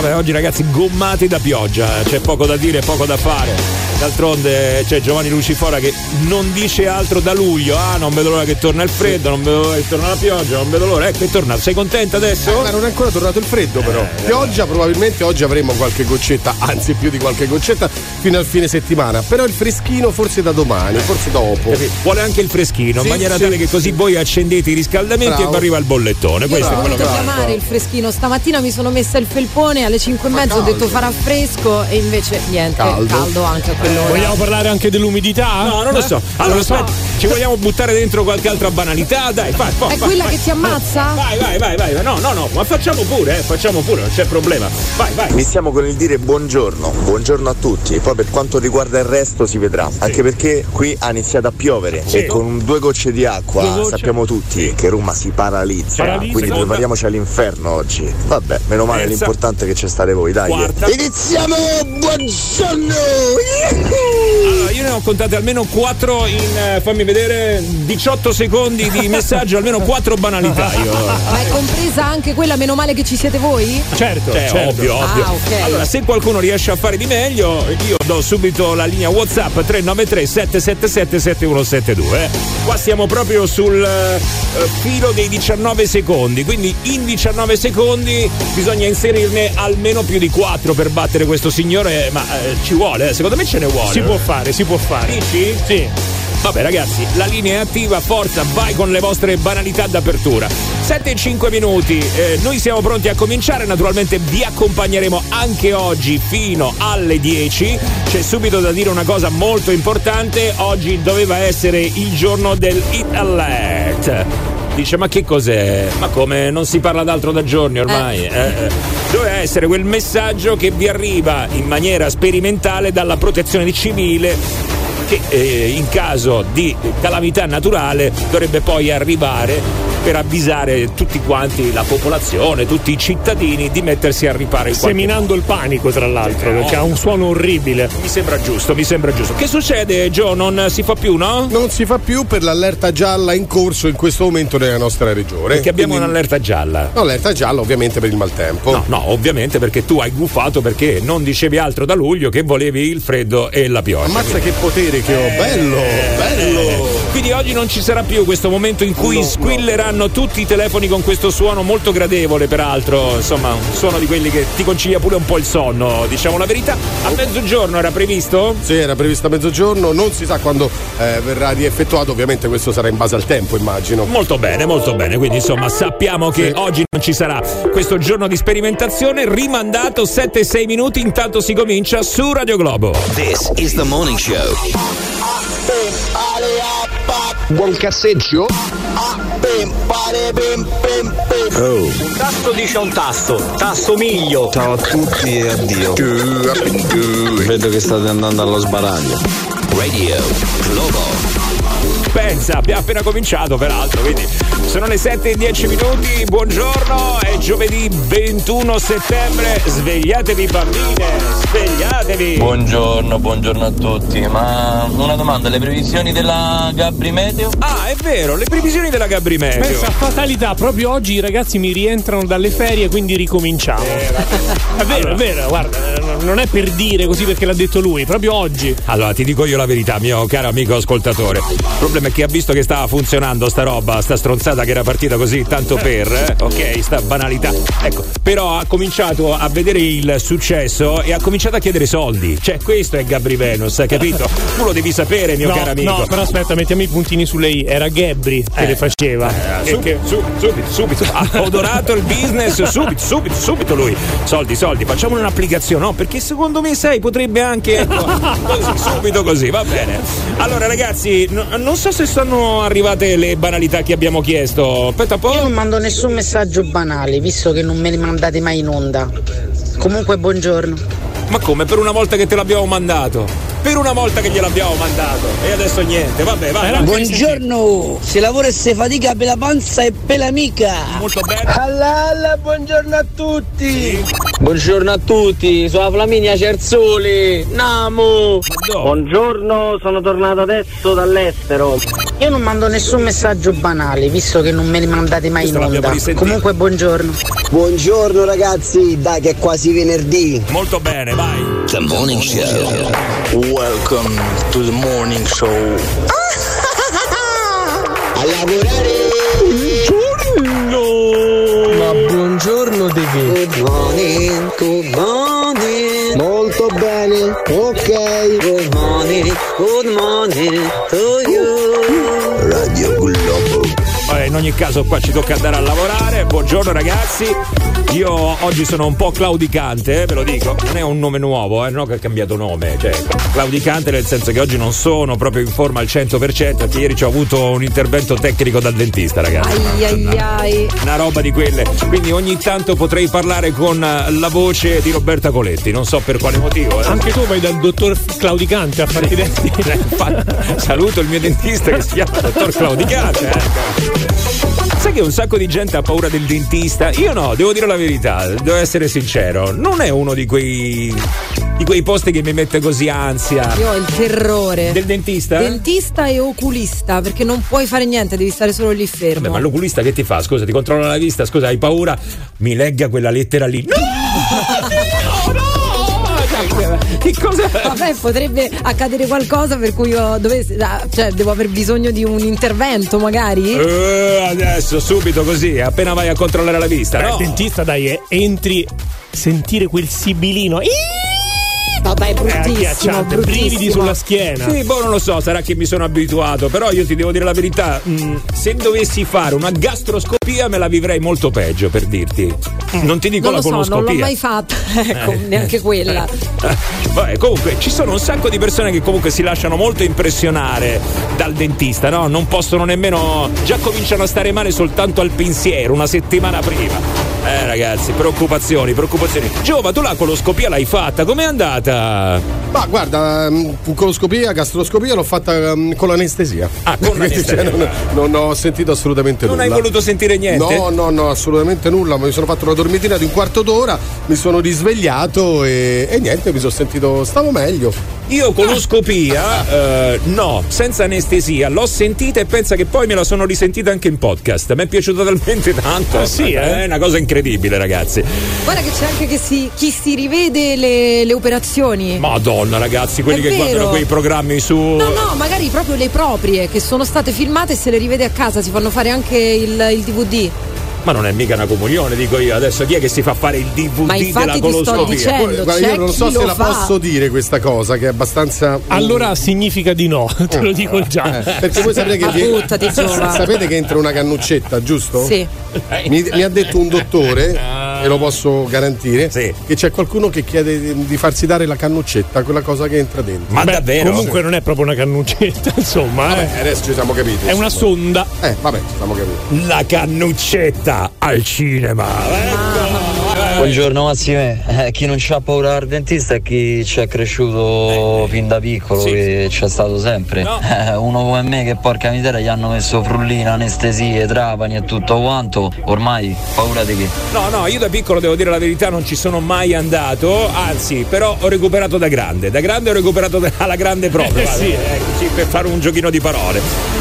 Vabbè, oggi ragazzi gommati da pioggia, c'è poco da dire, poco da fare. D'altronde c'è Giovanni Lucifora che non dice altro da luglio. Ah, non vedo l'ora che torna il freddo, non vedo l'ora che torna la pioggia, non vedo l'ora. Ecco, è tornato. Sei contenta adesso? Ma non è ancora tornato il freddo però. Pioggia, probabilmente oggi avremo qualche goccetta, anzi più di qualche goccetta, fino al fine settimana. Però il freschino forse da domani, forse dopo. Vuole anche il freschino, sì, in maniera tale che così voi accendete i riscaldamenti. Bravo. E vi arriva il bollettone. Questo è quello che chiamare il freschino. Stamattina mi sono messa il felpone alle 5:30, ho detto farà fresco e invece niente, caldo anche a quell'ora. Vogliamo parlare anche dell'umidità? No, non lo so. Allora aspetta, ci vogliamo buttare dentro qualche altra banalità? Dai, fai. È quella che ti ammazza? Vai. No, ma facciamo pure, non c'è problema. Vai. Iniziamo con il dire buongiorno a tutti. E poi per quanto riguarda il resto si vedrà. Sì. Anche perché qui ha iniziato a piovere, sì, e con 2 gocce di acqua sappiamo tutti, sì, che Roma si paralizza. Quindi prepariamoci all'inferno oggi. Vabbè, meno male, l'importante è che ci state voi, dai. Iniziamo, buongiorno! Allora, io ne ho contate almeno 4 in, fammi vedere, 18 secondi di messaggio, almeno 4 banalità. Io. Ma è compresa anche quella, meno male che ci siete voi? Certo. Ovvio. Ah, okay. Allora, se qualcuno riesce a fare di meglio, io do subito la linea WhatsApp 393-777-7172. Qua siamo proprio sul filo dei 19 secondi, quindi in 19 secondi bisogna inserirne almeno più di 4 per battere questo signore, ma ci vuole, secondo me ce ne vuole. Si può fare. Dici? Sì. Vabbè ragazzi, la linea è attiva, forza, vai con le vostre banalità d'apertura. 7:05, noi siamo pronti a cominciare, naturalmente vi accompagneremo anche oggi fino alle 10. C'è subito da dire una cosa molto importante, oggi doveva essere il giorno del IT-Alert. Dice, ma che cos'è? Ma come? Non si parla d'altro da giorni ormai. Doveva essere quel messaggio che vi arriva in maniera sperimentale dalla Protezione Civile, che in caso di calamità naturale dovrebbe poi arrivare per avvisare tutti quanti, la popolazione, tutti i cittadini, di mettersi a riparo in qualche seminando modo. Il panico, tra l'altro, perché ha un suono orribile. Mi sembra giusto. Che succede, Joe? Non si fa più, no? Non si fa più per l'allerta gialla in corso in questo momento nella nostra regione. Perché abbiamo un'allerta gialla. Un'allerta gialla ovviamente per il maltempo. No, ovviamente perché tu hai gufato, perché non dicevi altro da luglio che volevi il freddo e la pioggia. Ammazza che potere che ho, bello. Quindi oggi non ci sarà più questo momento in cui squilleranno tutti i telefoni con questo suono molto gradevole, peraltro, insomma, un suono di quelli che ti concilia pure un po' il sonno, diciamo la verità. A mezzogiorno era previsto? Sì, era previsto a mezzogiorno, non si sa quando verrà rieffettuato, ovviamente questo sarà in base al tempo, immagino. Molto bene, quindi insomma sappiamo che oggi non ci sarà questo giorno di sperimentazione, rimandato 7-6 minuti, intanto si comincia su Radio Globo. This is the Morning Show. Buon casseggio. Un tasto dice un tasto miglio. Ciao a tutti e addio. Vedo che state andando allo sbaraglio. Radio Globo. Pensa, abbiamo appena cominciato peraltro, quindi sono le 7:10, buongiorno, è giovedì 21 settembre, svegliatevi bambine, svegliatevi! Buongiorno a tutti, ma una domanda, le previsioni della Gabri Meteo? Ah, è vero, le previsioni della Gabri Meteo. Pensa, fatalità, proprio oggi i ragazzi mi rientrano dalle ferie, quindi ricominciamo. È vero, guarda, non è per dire così perché l'ha detto lui, proprio oggi. Allora, ti dico io la verità, mio caro amico ascoltatore, che ha visto che stava funzionando sta stronzata che era partita così tanto per sta banalità, ecco, però ha cominciato a vedere il successo e ha cominciato a chiedere soldi, cioè questo è Gabri Venus, capito? Tu lo devi sapere, mio caro amico. No, però aspetta, mettiamo i puntini sulle i, era Gabri che le faceva subito ha odorato il business subito lui, soldi, facciamo un'applicazione, no? Perché secondo me potrebbe anche subito così, va bene. Allora ragazzi, non so se sono arrivate le banalità che abbiamo chiesto. Aspetta un po'. Io non mando nessun messaggio banale, visto che non me li mandate mai in onda. Comunque buongiorno. Ma come? Per una volta che te l'abbiamo mandato. E adesso niente, vabbè. Buongiorno, se lavora e se fatica per la panza e per l'amica. Molto bene. Alla buongiorno a tutti. Sì. Buongiorno a tutti, sono Flaminia Cerzoli, Namo! Buongiorno, sono tornato adesso dall'estero. Io non mando nessun messaggio banale, visto che non me li mandate mai in onda. Comunque buongiorno. Buongiorno ragazzi, dai che è quasi venerdì. Molto bene, vai. The Morning Show. Welcome to the Morning Show. A lavorare! Buongiorno Davide. Good morning, good morning. Molto bene, ok. Good morning to you. Radio Globo. In ogni caso qua ci tocca andare a lavorare. Buongiorno ragazzi. Io oggi sono un po' claudicante, ve lo dico. Non è un nome nuovo, non ho cambiato nome. Cioè, claudicante nel senso che oggi non sono proprio in forma al 100%, perché ieri ci ho avuto un intervento tecnico dal dentista, ragazzi. Una roba di quelle. Quindi ogni tanto potrei parlare con la voce di Roberta Coletti, non so per quale motivo. Anche tu vai dal dottor Claudicante a fare i denti. Saluto il mio dentista che si chiama dottor Claudicante, ecco. Sai che un sacco di gente ha paura del dentista? Io no, devo dire la verità, devo essere sincero, non è uno di quei posti che mi mette così ansia. Io ho il terrore del dentista? Dentista e oculista, perché non puoi fare niente, devi stare solo lì fermo. Beh, ma l'oculista che ti fa? Scusa, ti controlla la vista, scusa, hai paura? Mi legga quella lettera lì. No! No! Che cosa? Vabbè, potrebbe accadere qualcosa per cui io devo aver bisogno di un intervento magari? Adesso, subito così, appena vai a controllare la vista. Beh, no. Il dentista, dai, entri, sentire quel sibilino. Vabbè, bruttissimo, brividi sulla schiena. Sì, boh, non lo so, sarà che mi sono abituato. Però io ti devo dire la verità, se dovessi fare una gastroscopia me la vivrei molto peggio, per dirti. Non ti dico la colonoscopia. Non l'ho mai fatta, ecco, neanche quella. Vabbè, comunque ci sono un sacco di persone che comunque si lasciano molto impressionare dal dentista, no? Non possono nemmeno, già cominciano a stare male soltanto al pensiero una settimana prima. Ragazzi, preoccupazioni. Giova, tu la coloscopia l'hai fatta, com'è andata? Ma guarda, coloscopia, gastroscopia l'ho fatta con l'anestesia. Ah, con l'anestesia. Cioè, non ho sentito assolutamente nulla. Non hai voluto sentire niente? No, assolutamente nulla. Mi sono fatto una dormitina di un quarto d'ora, mi sono risvegliato e niente, mi sono sentito, stavo meglio. Io coloscopia, no, senza anestesia, l'ho sentita e pensa che poi me la sono risentita anche in podcast. Mi è piaciuta talmente tanto. È una cosa incredibile, ragazzi. Guarda che c'è anche chi si rivede le operazioni. Madonna, ragazzi, quelli che guardano quei programmi su. No, magari proprio le proprie che sono state filmate e se le rivede a casa, si fanno fare anche il DVD. Ma non è mica una comunione, dico io. Adesso chi è che si fa fare il DVD della coloscopia? Guarda, io non so se la posso dire questa cosa, che è abbastanza. Allora significa di no, te lo dico già. Perché voi sapete che sapete che entra una cannuccetta, giusto? Sì. Mi ha detto un dottore, e lo posso garantire, sì, che c'è qualcuno che chiede di farsi dare la cannuccetta, quella cosa che entra dentro. Ma davvero? Comunque non è proprio una cannuccetta, insomma. Vabbè, adesso ci siamo capiti. È una sonda. Vabbè, ci siamo capiti. La cannuccetta al cinema. Buongiorno Massime, chi non c'ha paura del dentista è chi ci è cresciuto fin da piccolo, sì, che c'è stato sempre, no. Uno come me che porca miseria gli hanno messo frullina, anestesie, trapani e tutto quanto, ormai paura di chi? No, io da piccolo devo dire la verità non ci sono mai andato, anzi, però ho recuperato da grande ho recuperato alla grande proprio, sì. Per fare un giochino di parole.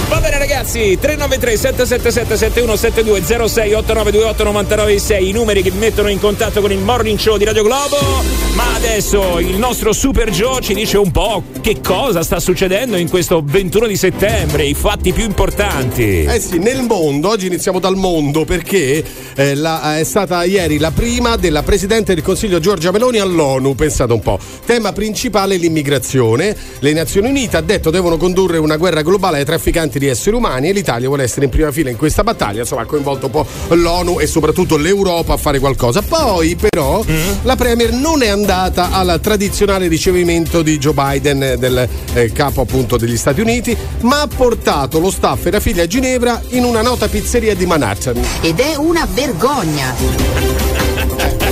Va bene ragazzi, 393-777-7172-06-8928-996, i numeri che vi mettono in contatto con il Morning Show di Radio Globo. Ma adesso il nostro Super Joe ci dice un po' che cosa sta succedendo in questo 21 di settembre, i fatti più importanti. Sì, nel mondo, oggi iniziamo dal mondo perché è stata ieri la prima della Presidente del Consiglio Giorgia Meloni all'ONU, pensate un po'. Tema principale l'immigrazione, le Nazioni Unite ha detto devono condurre una guerra globale ai trafficanti di esseri umani e l'Italia vuole essere in prima fila in questa battaglia, insomma ha coinvolto un po' l'ONU e soprattutto l'Europa a fare qualcosa. Poi però la Premier non è andata al tradizionale ricevimento di Joe Biden del capo appunto degli Stati Uniti, ma ha portato lo staff e la figlia a Ginevra in una nota pizzeria di Manhattan. Ed è una vergogna.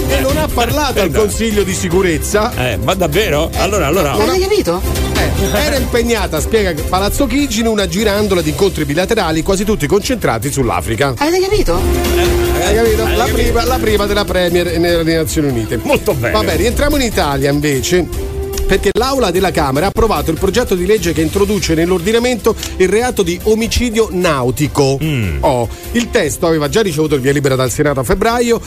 E non ha parlato al Consiglio di sicurezza. Ma davvero? Allora. Non hai capito? Era impegnata, spiega Palazzo Chigi, in una girandola di incontri bilaterali quasi tutti concentrati sull'Africa. Avete capito? capito? La prima della Premier nelle Nazioni Unite. Molto bene. Vabbè, rientriamo in Italia invece, perché l'Aula della Camera ha approvato il progetto di legge che introduce nell'ordinamento il reato di omicidio nautico. Il testo aveva già ricevuto il via libera dal Senato a febbraio,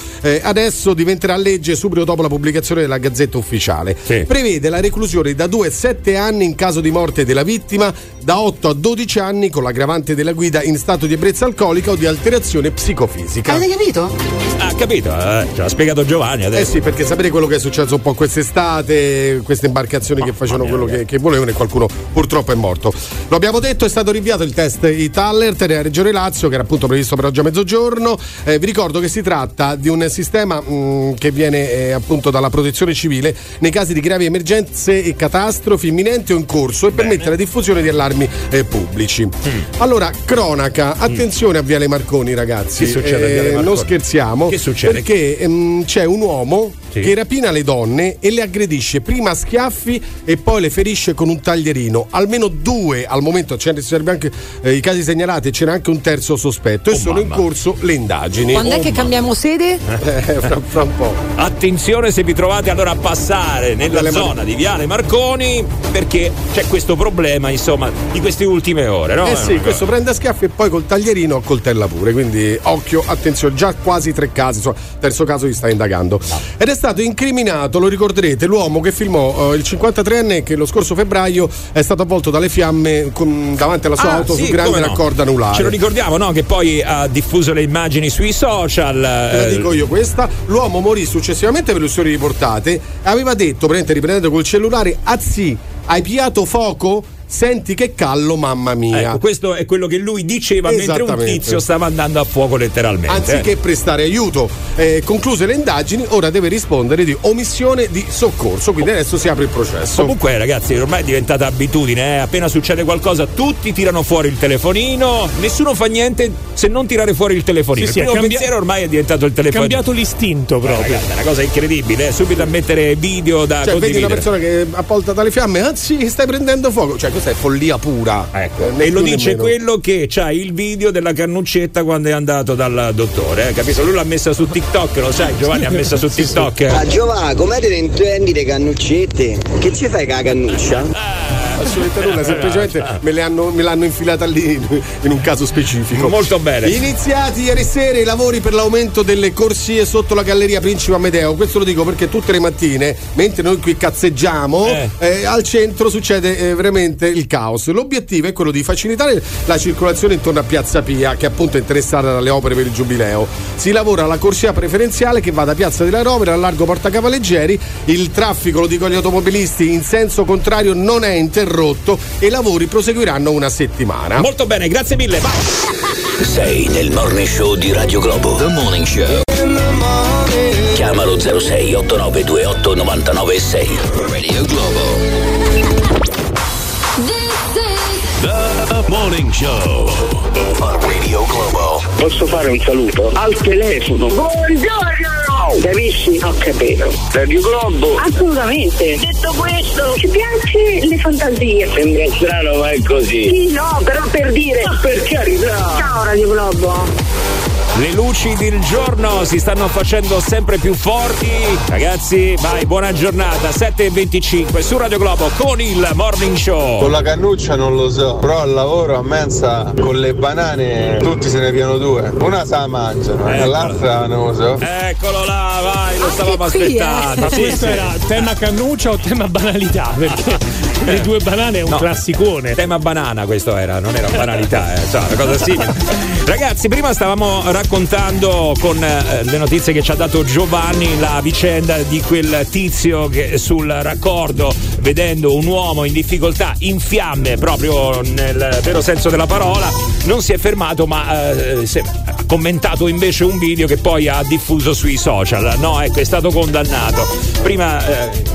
adesso diventerà legge subito dopo la pubblicazione della Gazzetta Ufficiale. Sì. Prevede la reclusione da 2 a 7 anni in caso di morte della vittima, da 8 a 12 anni con l'aggravante della guida in stato di ebbrezza alcolica o di alterazione psicofisica. Avete capito? Ah, capito, ce l'ha spiegato Giovanni adesso. Sì, perché sapete quello che è successo un po' quest'estate, queste imbarcazioni che facevano quello che volevano e qualcuno purtroppo è morto. Lo abbiamo detto, è stato rinviato il test IT-Alert nella regione Lazio, che era appunto previsto per oggi a mezzogiorno. Vi ricordo che si tratta di un sistema che viene appunto dalla Protezione Civile nei casi di gravi emergenze e catastrofi imminenti o in corso, e permette la diffusione di allarmi pubblici. Allora, cronaca, attenzione a Viale Marconi, ragazzi. Che succede a Viale Marconi? Non scherziamo. Che succede? Perché c'è un uomo che rapina le donne e le aggredisce prima a schiaffi e poi le ferisce con un taglierino. Almeno 2 al momento, c'erano anche i casi segnalati, c'era anche un terzo sospetto, e sono in corso le indagini. Quando è che cambiamo sede? Fra un po'. Attenzione se vi trovate allora a passare nella zona di Viale Marconi, perché c'è questo problema, insomma, di queste ultime ore, no? Questo prende a schiaffi e poi col taglierino accoltella pure, quindi occhio, attenzione, già quasi 3 casi, insomma, terzo caso li sta indagando. Ed è stato incriminato, lo ricorderete, l'uomo che filmò il 53enne che lo scorso febbraio è stato avvolto dalle fiamme davanti alla sua auto sul Grande Raccordo Anulare. Ce lo ricordiamo, no? Che poi ha diffuso le immagini sui social. La dico io questa. L'uomo morì successivamente per le sue riportate. Aveva detto, riprendendo col cellulare: "Azzi, hai piato fuoco? Senti che callo, mamma mia". Ecco, questo è quello che lui diceva mentre un tizio stava andando a fuoco letteralmente. Anziché prestare aiuto. Concluse le indagini, ora deve rispondere di omissione di soccorso, quindi adesso si apre il processo. Comunque, ragazzi, ormai è diventata abitudine, appena succede qualcosa tutti tirano fuori il telefonino, nessuno fa niente se non tirare fuori il telefonino. Sì, il primo pensiero ormai è diventato il telefonino. È cambiato l'istinto proprio. Ragazzi, è una cosa incredibile, subito a mettere video da condividere. Vedi una persona che è avvolta dalle fiamme, anzi stai prendendo fuoco, questa è follia pura. E lo dice quello che c'ha il video della cannuccetta quando è andato dal dottore, capito? Lui l'ha messa su TikTok, lo sai Giovanni, ha messa su TikTok. Ah, Giovanni, com'è che intendi le cannuccette? Che ci fai con la cannuccia? Assolutamente nulla, semplicemente me l'hanno infilata lì in un caso specifico. Molto bene. Iniziati ieri sera i lavori per l'aumento delle corsie sotto la Galleria Principe Amedeo. Questo lo dico perché tutte le mattine, mentre noi qui cazzeggiamo, al centro succede veramente il caos. L'obiettivo è quello di facilitare la circolazione intorno a Piazza Pia, che è appunto interessata dalle opere per il Giubileo. Si lavora alla corsia preferenziale che va da Piazza della Romera al Largo Porta Cavaleggeri. Il traffico, lo dico agli automobilisti, in senso contrario non è interrotto e i lavori proseguiranno una settimana. Molto bene, grazie mille. Bye. Sei nel Morning Show di Radio Globo. The Morning Show. Chiamalo 06 89 28 99 6. Radio Globo. The Morning Show on Radio Globo. Posso fare un saluto? Al telefono. Buongiorno! Capisci? Ho capito. Radio Globo? Assolutamente. Detto questo, ci piace le fantasie. Sembra strano ma è così. Sì, no, però per dire. Ma per carità. Ciao Radio Globo. Le luci del giorno si stanno facendo sempre più forti. Ragazzi, vai, buona giornata. 7:25 su Radio Globo con il Morning Show. Con la cannuccia non lo so, però al lavoro a mensa con le banane tutti se ne piano 2. Una se la mangiano, l'altra non lo so. Eccolo là, vai, lo stavamo aspettando. Ma questo era tema cannuccia o tema banalità? Perché le 2 banane è un classicone. Tema banana questo era, non era banalità, cioè, una cosa simile. Ragazzi, prima stavamo raccontando con le notizie che ci ha dato Giovanni la vicenda di quel tizio che sul raccordo, vedendo un uomo in difficoltà, in fiamme proprio nel vero senso della parola, non si è fermato ma ha commentato invece un video che poi ha diffuso sui social. È stato condannato. Prima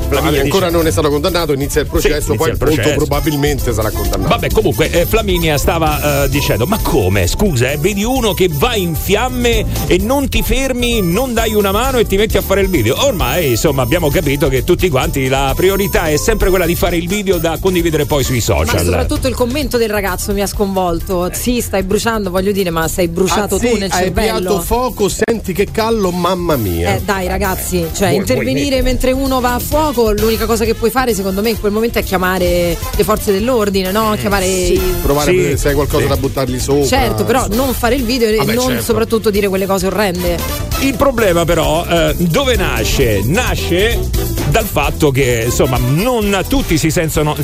Flaminia ancora non è stato condannato, inizia il processo, inizia poi il processo. Molto probabilmente sarà condannato. Vabbè, comunque Flaminia stava dicendo: ma come? Scusa, vedi uno che va in fiamme e non ti fermi, non dai una mano e ti metti a fare il video. Ormai insomma abbiamo capito che tutti quanti la priorità è sempre quella di fare il video da condividere poi sui social. Ma soprattutto il commento del ragazzo mi ha sconvolto: sì, stai bruciando, voglio dire, ma sei bruciato tu nel cervello. Hai piatto fuoco, senti che callo, mamma mia. Dai ragazzi, cioè intervenire mentre uno va a fuoco, l'unica cosa che puoi fare secondo me in quel momento è chiamare le forze dell'ordine, no? Chiamare provare a vedere se hai qualcosa da buttargli sopra. Certo, però non fare il video e non soprattutto dire quelle cose orrende. Il problema però dove nasce? Nasce dal fatto che insomma non tutti si sentono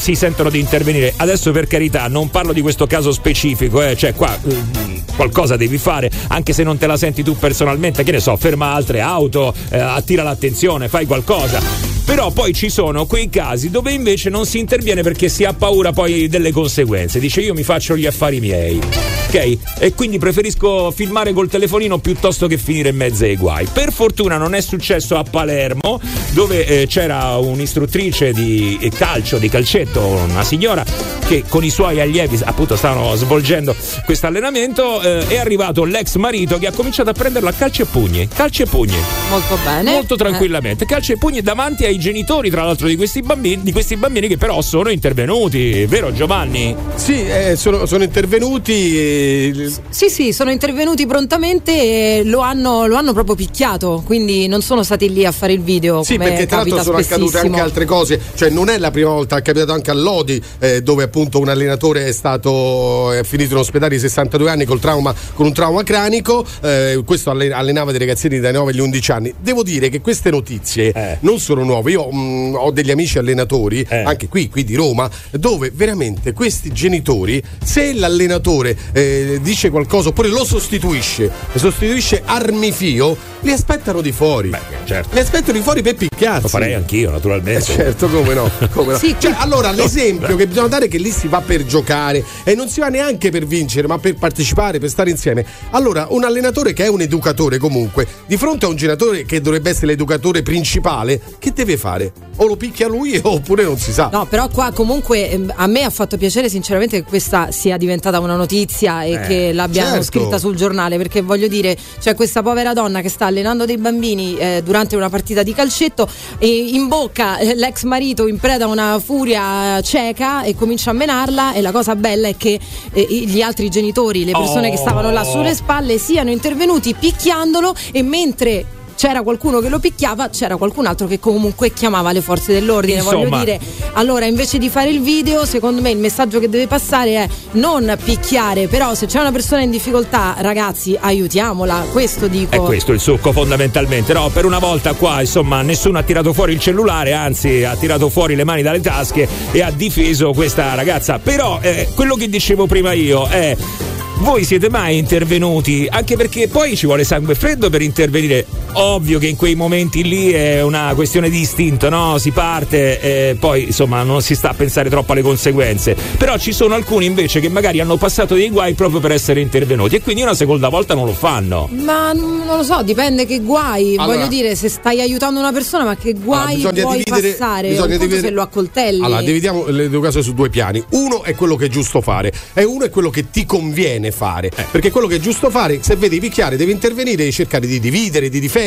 di intervenire. Adesso per carità non parlo di questo caso specifico, cioè qua qualcosa devi fare anche se non te la senti tu personalmente, che ne so, ferma altre auto, attira l'attenzione, fai qualcosa. Però poi ci sono quei casi dove invece non si interviene perché si ha paura poi delle conseguenze. Dice io mi faccio gli affari miei, ok? E quindi preferisco filmare col telefonino piuttosto che finire in mezzo ai guai. Per fortuna non è successo a Palermo, dove c'era un'istruttrice di calcio, di calcetto, una signora che con i suoi allievi appunto stavano svolgendo questo allenamento, è arrivato l'ex marito che ha cominciato a prenderla a calci e pugni. Molto bene. Molto tranquillamente. Calci e pugni davanti ai genitori, tra l'altro, di questi bambini che però sono intervenuti, vero Giovanni? Sì, sono intervenuti. Sì, sono intervenuti prontamente e lo hanno proprio picchiato, quindi non sono stati lì a fare il video. Sì, perché tra l'altro sono accadute anche altre cose, cioè non è la prima volta, è capitato anche a Lodi, dove appunto un allenatore è finito in ospedale di 62 anni con un trauma cranico, questo allenava dei ragazzini dai 9 agli 11 anni. Devo dire che queste notizie non sono nuove, io ho degli amici allenatori anche qui di Roma, dove veramente questi genitori, se l'allenatore dice qualcosa oppure lo sostituisce armifio, li aspettano di fuori. Beh, certo. Li aspettano di fuori per picchiarsi. Lo farei anch'io naturalmente, certo, come no. Sì, cioè, allora l'esempio che bisogna dare è che lì si va per giocare e non si va neanche per vincere ma per partecipare, per stare insieme. Allora un allenatore che è un educatore comunque di fronte a un genitore che dovrebbe essere l'educatore principale, che deve fare? O lo picchia lui oppure non si sa. No, però qua comunque a me ha fatto piacere sinceramente che questa sia diventata una notizia e che l'abbiano scritta sul giornale, perché voglio dire, cioè questa povera donna che sta allenando dei bambini durante una partita di calcetto e in bocca l'ex marito in preda a una furia cieca e comincia a menarla, e la cosa bella è che gli altri genitori, le persone che stavano là sulle spalle, siano intervenuti picchiandolo, e mentre c'era qualcuno che lo picchiava, c'era qualcun altro che comunque chiamava le forze dell'ordine. Insomma, voglio dire, allora invece di fare il video, secondo me il messaggio che deve passare è non picchiare, però se c'è una persona in difficoltà, ragazzi, aiutiamola, questo dico. È questo il succo fondamentalmente, no? Per una volta qua, insomma, nessuno ha tirato fuori il cellulare, anzi ha tirato fuori le mani dalle tasche e ha difeso questa ragazza. Però quello che dicevo prima io è: voi siete mai intervenuti? Anche perché poi ci vuole sangue freddo per intervenire. Ovvio che in quei momenti lì è una questione di istinto, no? Si parte e poi insomma non si sta a pensare troppo alle conseguenze. Però ci sono alcuni invece che magari hanno passato dei guai proprio per essere intervenuti, e quindi una seconda volta non lo fanno. Ma non lo so, dipende che guai. Allora, voglio dire, se stai aiutando una persona, ma che guai puoi passare? Bisogna dividere, se lo accoltelli. Allora, dividiamo l'educazione su due piani. Uno è quello che è giusto fare e uno è quello che ti conviene fare, perché quello che è giusto fare, se vedi picchiare devi intervenire e cercare di dividere, di difendere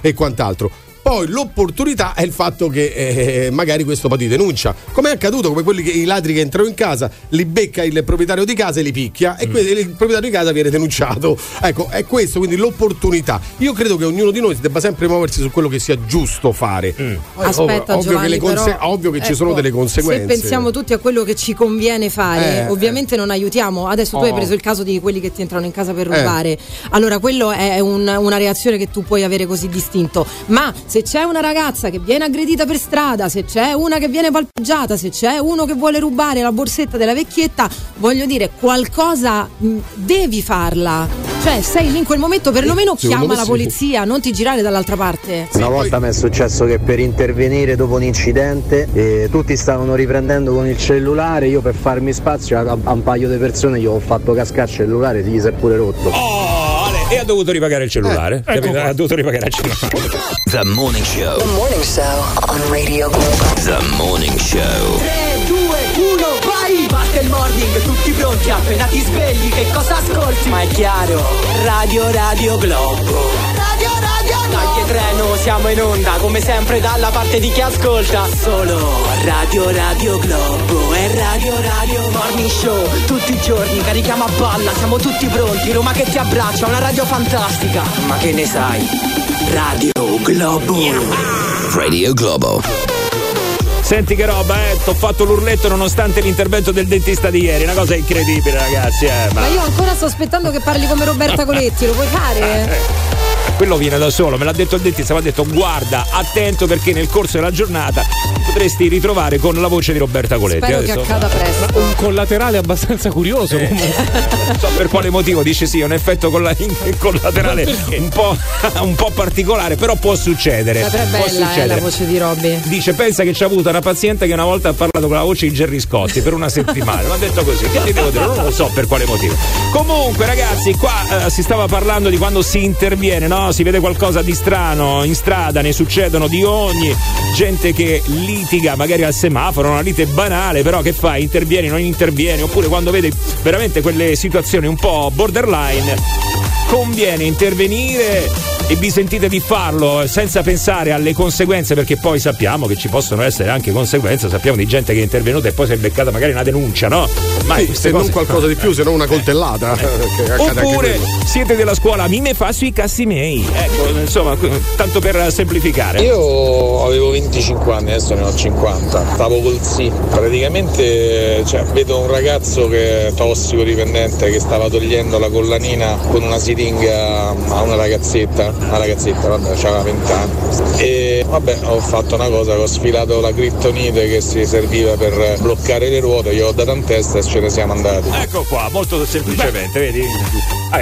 e quant'altro. Poi l'opportunità è il fatto che magari questo poi ti denuncia, come è accaduto, come quelli che i ladri che entrano in casa, li becca il proprietario di casa e li picchia e il proprietario di casa viene denunciato. Ecco, è questo, quindi l'opportunità. Io credo che ognuno di noi debba sempre muoversi su quello che sia giusto fare. Aspetta, ovvio, Giovanni, ovvio che ci sono delle conseguenze. Se pensiamo tutti a quello che ci conviene fare, ovviamente non aiutiamo. Adesso tu hai preso il caso di quelli che ti entrano in casa per rubare. Allora quello è una reazione che tu puoi avere così distinto, ma se c'è una ragazza che viene aggredita per strada, se c'è una che viene palpeggiata, se c'è uno che vuole rubare la borsetta della vecchietta, voglio dire, qualcosa devi farla. Cioè sei lì in quel momento, perlomeno chiama la polizia, non ti girare dall'altra parte. Una volta mi è successo che per intervenire dopo un incidente tutti stavano riprendendo con il cellulare, io per farmi spazio a un paio di persone gli ho fatto cascare il cellulare, gli si è pure rotto. E ha dovuto ripagare il cellulare. Ha dovuto ripagare il cellulare. The Morning Show. The Morning Show on Radio Globo. The Morning Show. 3, 2, 1, vai! Parte il morning, tutti pronti, appena ti svegli che cosa ascolti? Ma è chiaro, Radio Globo. Radio Tagli treno, siamo in onda come sempre dalla parte di chi ascolta solo Radio Globo e Radio Morning Show. Tutti i giorni carichiamo a palla, siamo tutti pronti, Roma che ti abbraccia, una radio fantastica. Ma che ne sai? Radio Globo. Radio Globo. Senti che roba, t'ho fatto l'urletto nonostante l'intervento del dentista di ieri, una cosa incredibile ragazzi, ma io ancora sto aspettando che parli come Roberta Coletti, lo puoi fare? Quello viene da solo, me l'ha detto il dentista, mi ha detto guarda, attento perché nel corso della giornata potresti ritrovare con la voce di Roberta Coletti. Spero adesso che accada presto. Un collaterale abbastanza curioso. Non so per quale motivo, dice sì, è un effetto collaterale un po' particolare, però può succedere. Saprà bella succedere. La voce di Robby. Dice, pensa che c'ha avuto una paziente che una volta ha parlato con la voce di Gerry Scotti per una settimana. Mi ha detto così, che ti devo dire? Non lo so per quale motivo. Comunque ragazzi, qua si stava parlando di quando si interviene, no? Si vede qualcosa di strano in strada, ne succedono di ogni, gente che litiga magari al semaforo, una lite banale, però che fai? Intervieni, non intervieni, oppure quando vede veramente quelle situazioni un po' borderline conviene intervenire e vi sentite di farlo senza pensare alle conseguenze, perché poi sappiamo che ci possono essere anche conseguenze, sappiamo di gente che è intervenuta e poi si è beccata magari una denuncia, no? Ma sì, se cose... non qualcosa di più, se non una coltellata che oppure siete della scuola mi me fa sui cazzi miei, ecco, insomma, tanto per semplificare. Io avevo 25 anni, adesso ne ho 50, stavo col sì, praticamente, cioè, vedo un ragazzo che è tossicodipendente che stava togliendo la collanina con una siringa a una ragazzetta, vabbè, c'aveva 20 anni e vabbè, ho fatto una cosa, ho sfilato la criptonite che si serviva per bloccare le ruote, gli ho dato in testa e ce ne siamo andati. Ecco qua, molto semplicemente. Beh, vedi?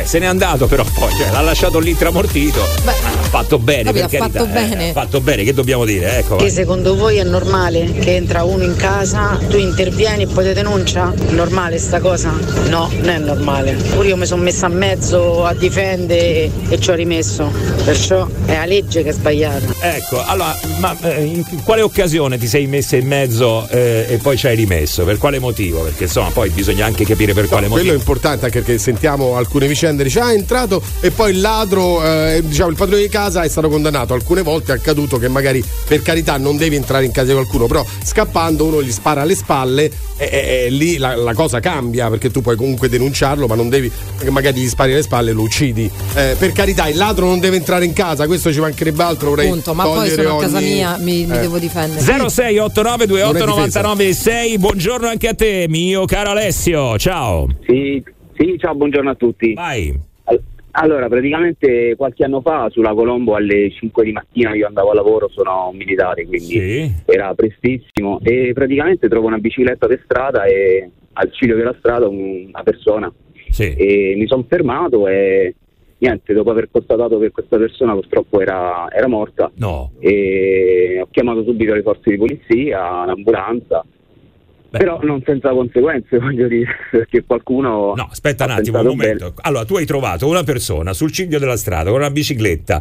Se n'è andato però poi, cioè, l'ha lasciato lì tramortito. Beh, ha fatto bene, per carità. Ha fatto bene, che dobbiamo dire? Ecco. Che secondo voi è normale che entra uno in casa, tu intervieni e poi ti denuncia? Normale sta cosa? No, non è normale. Pure io mi sono messa a mezzo a difendere e ci ho rimesso. Perciò è la legge che è sbagliata. Ecco, allora, ma in quale occasione ti sei messa in mezzo e poi ci hai rimesso? Per quale motivo? Perché insomma poi bisogna anche capire per quale motivo. Quello è importante, anche perché sentiamo alcune vicende, dice è entrato e poi il ladro, il padrone di casa è stato condannato. Alcune volte è accaduto che magari, per carità, non devi entrare in casa di qualcuno, però scappando uno gli spara alle spalle e lì la cosa cambia, perché tu puoi comunque denunciarlo, ma non devi, magari gli spari alle spalle e lo uccidi. Per carità, il ladro non deve entrare in casa, questo ci mancherebbe altro, vorrei punto, ma poi sono a casa mia, mi devo difendere. 06 89 28 99 6. Buongiorno anche a te, mio caro Alessio, ciao. Sì, ciao, buongiorno a tutti. Vai. Allora, praticamente qualche anno fa sulla Colombo alle 5 di mattina, io andavo a lavoro, sono militare, quindi sì, era prestissimo, e praticamente trovo una bicicletta per strada e al ciglio della strada una persona, sì, e mi sono fermato e niente, dopo aver constatato che questa persona purtroppo era morta, no, e ho chiamato subito le forze di polizia, l'ambulanza. Beh, però non senza conseguenze, voglio dire, perché qualcuno... No, aspetta un attimo, un momento. Bene. Allora, tu hai trovato una persona sul ciglio della strada con una bicicletta,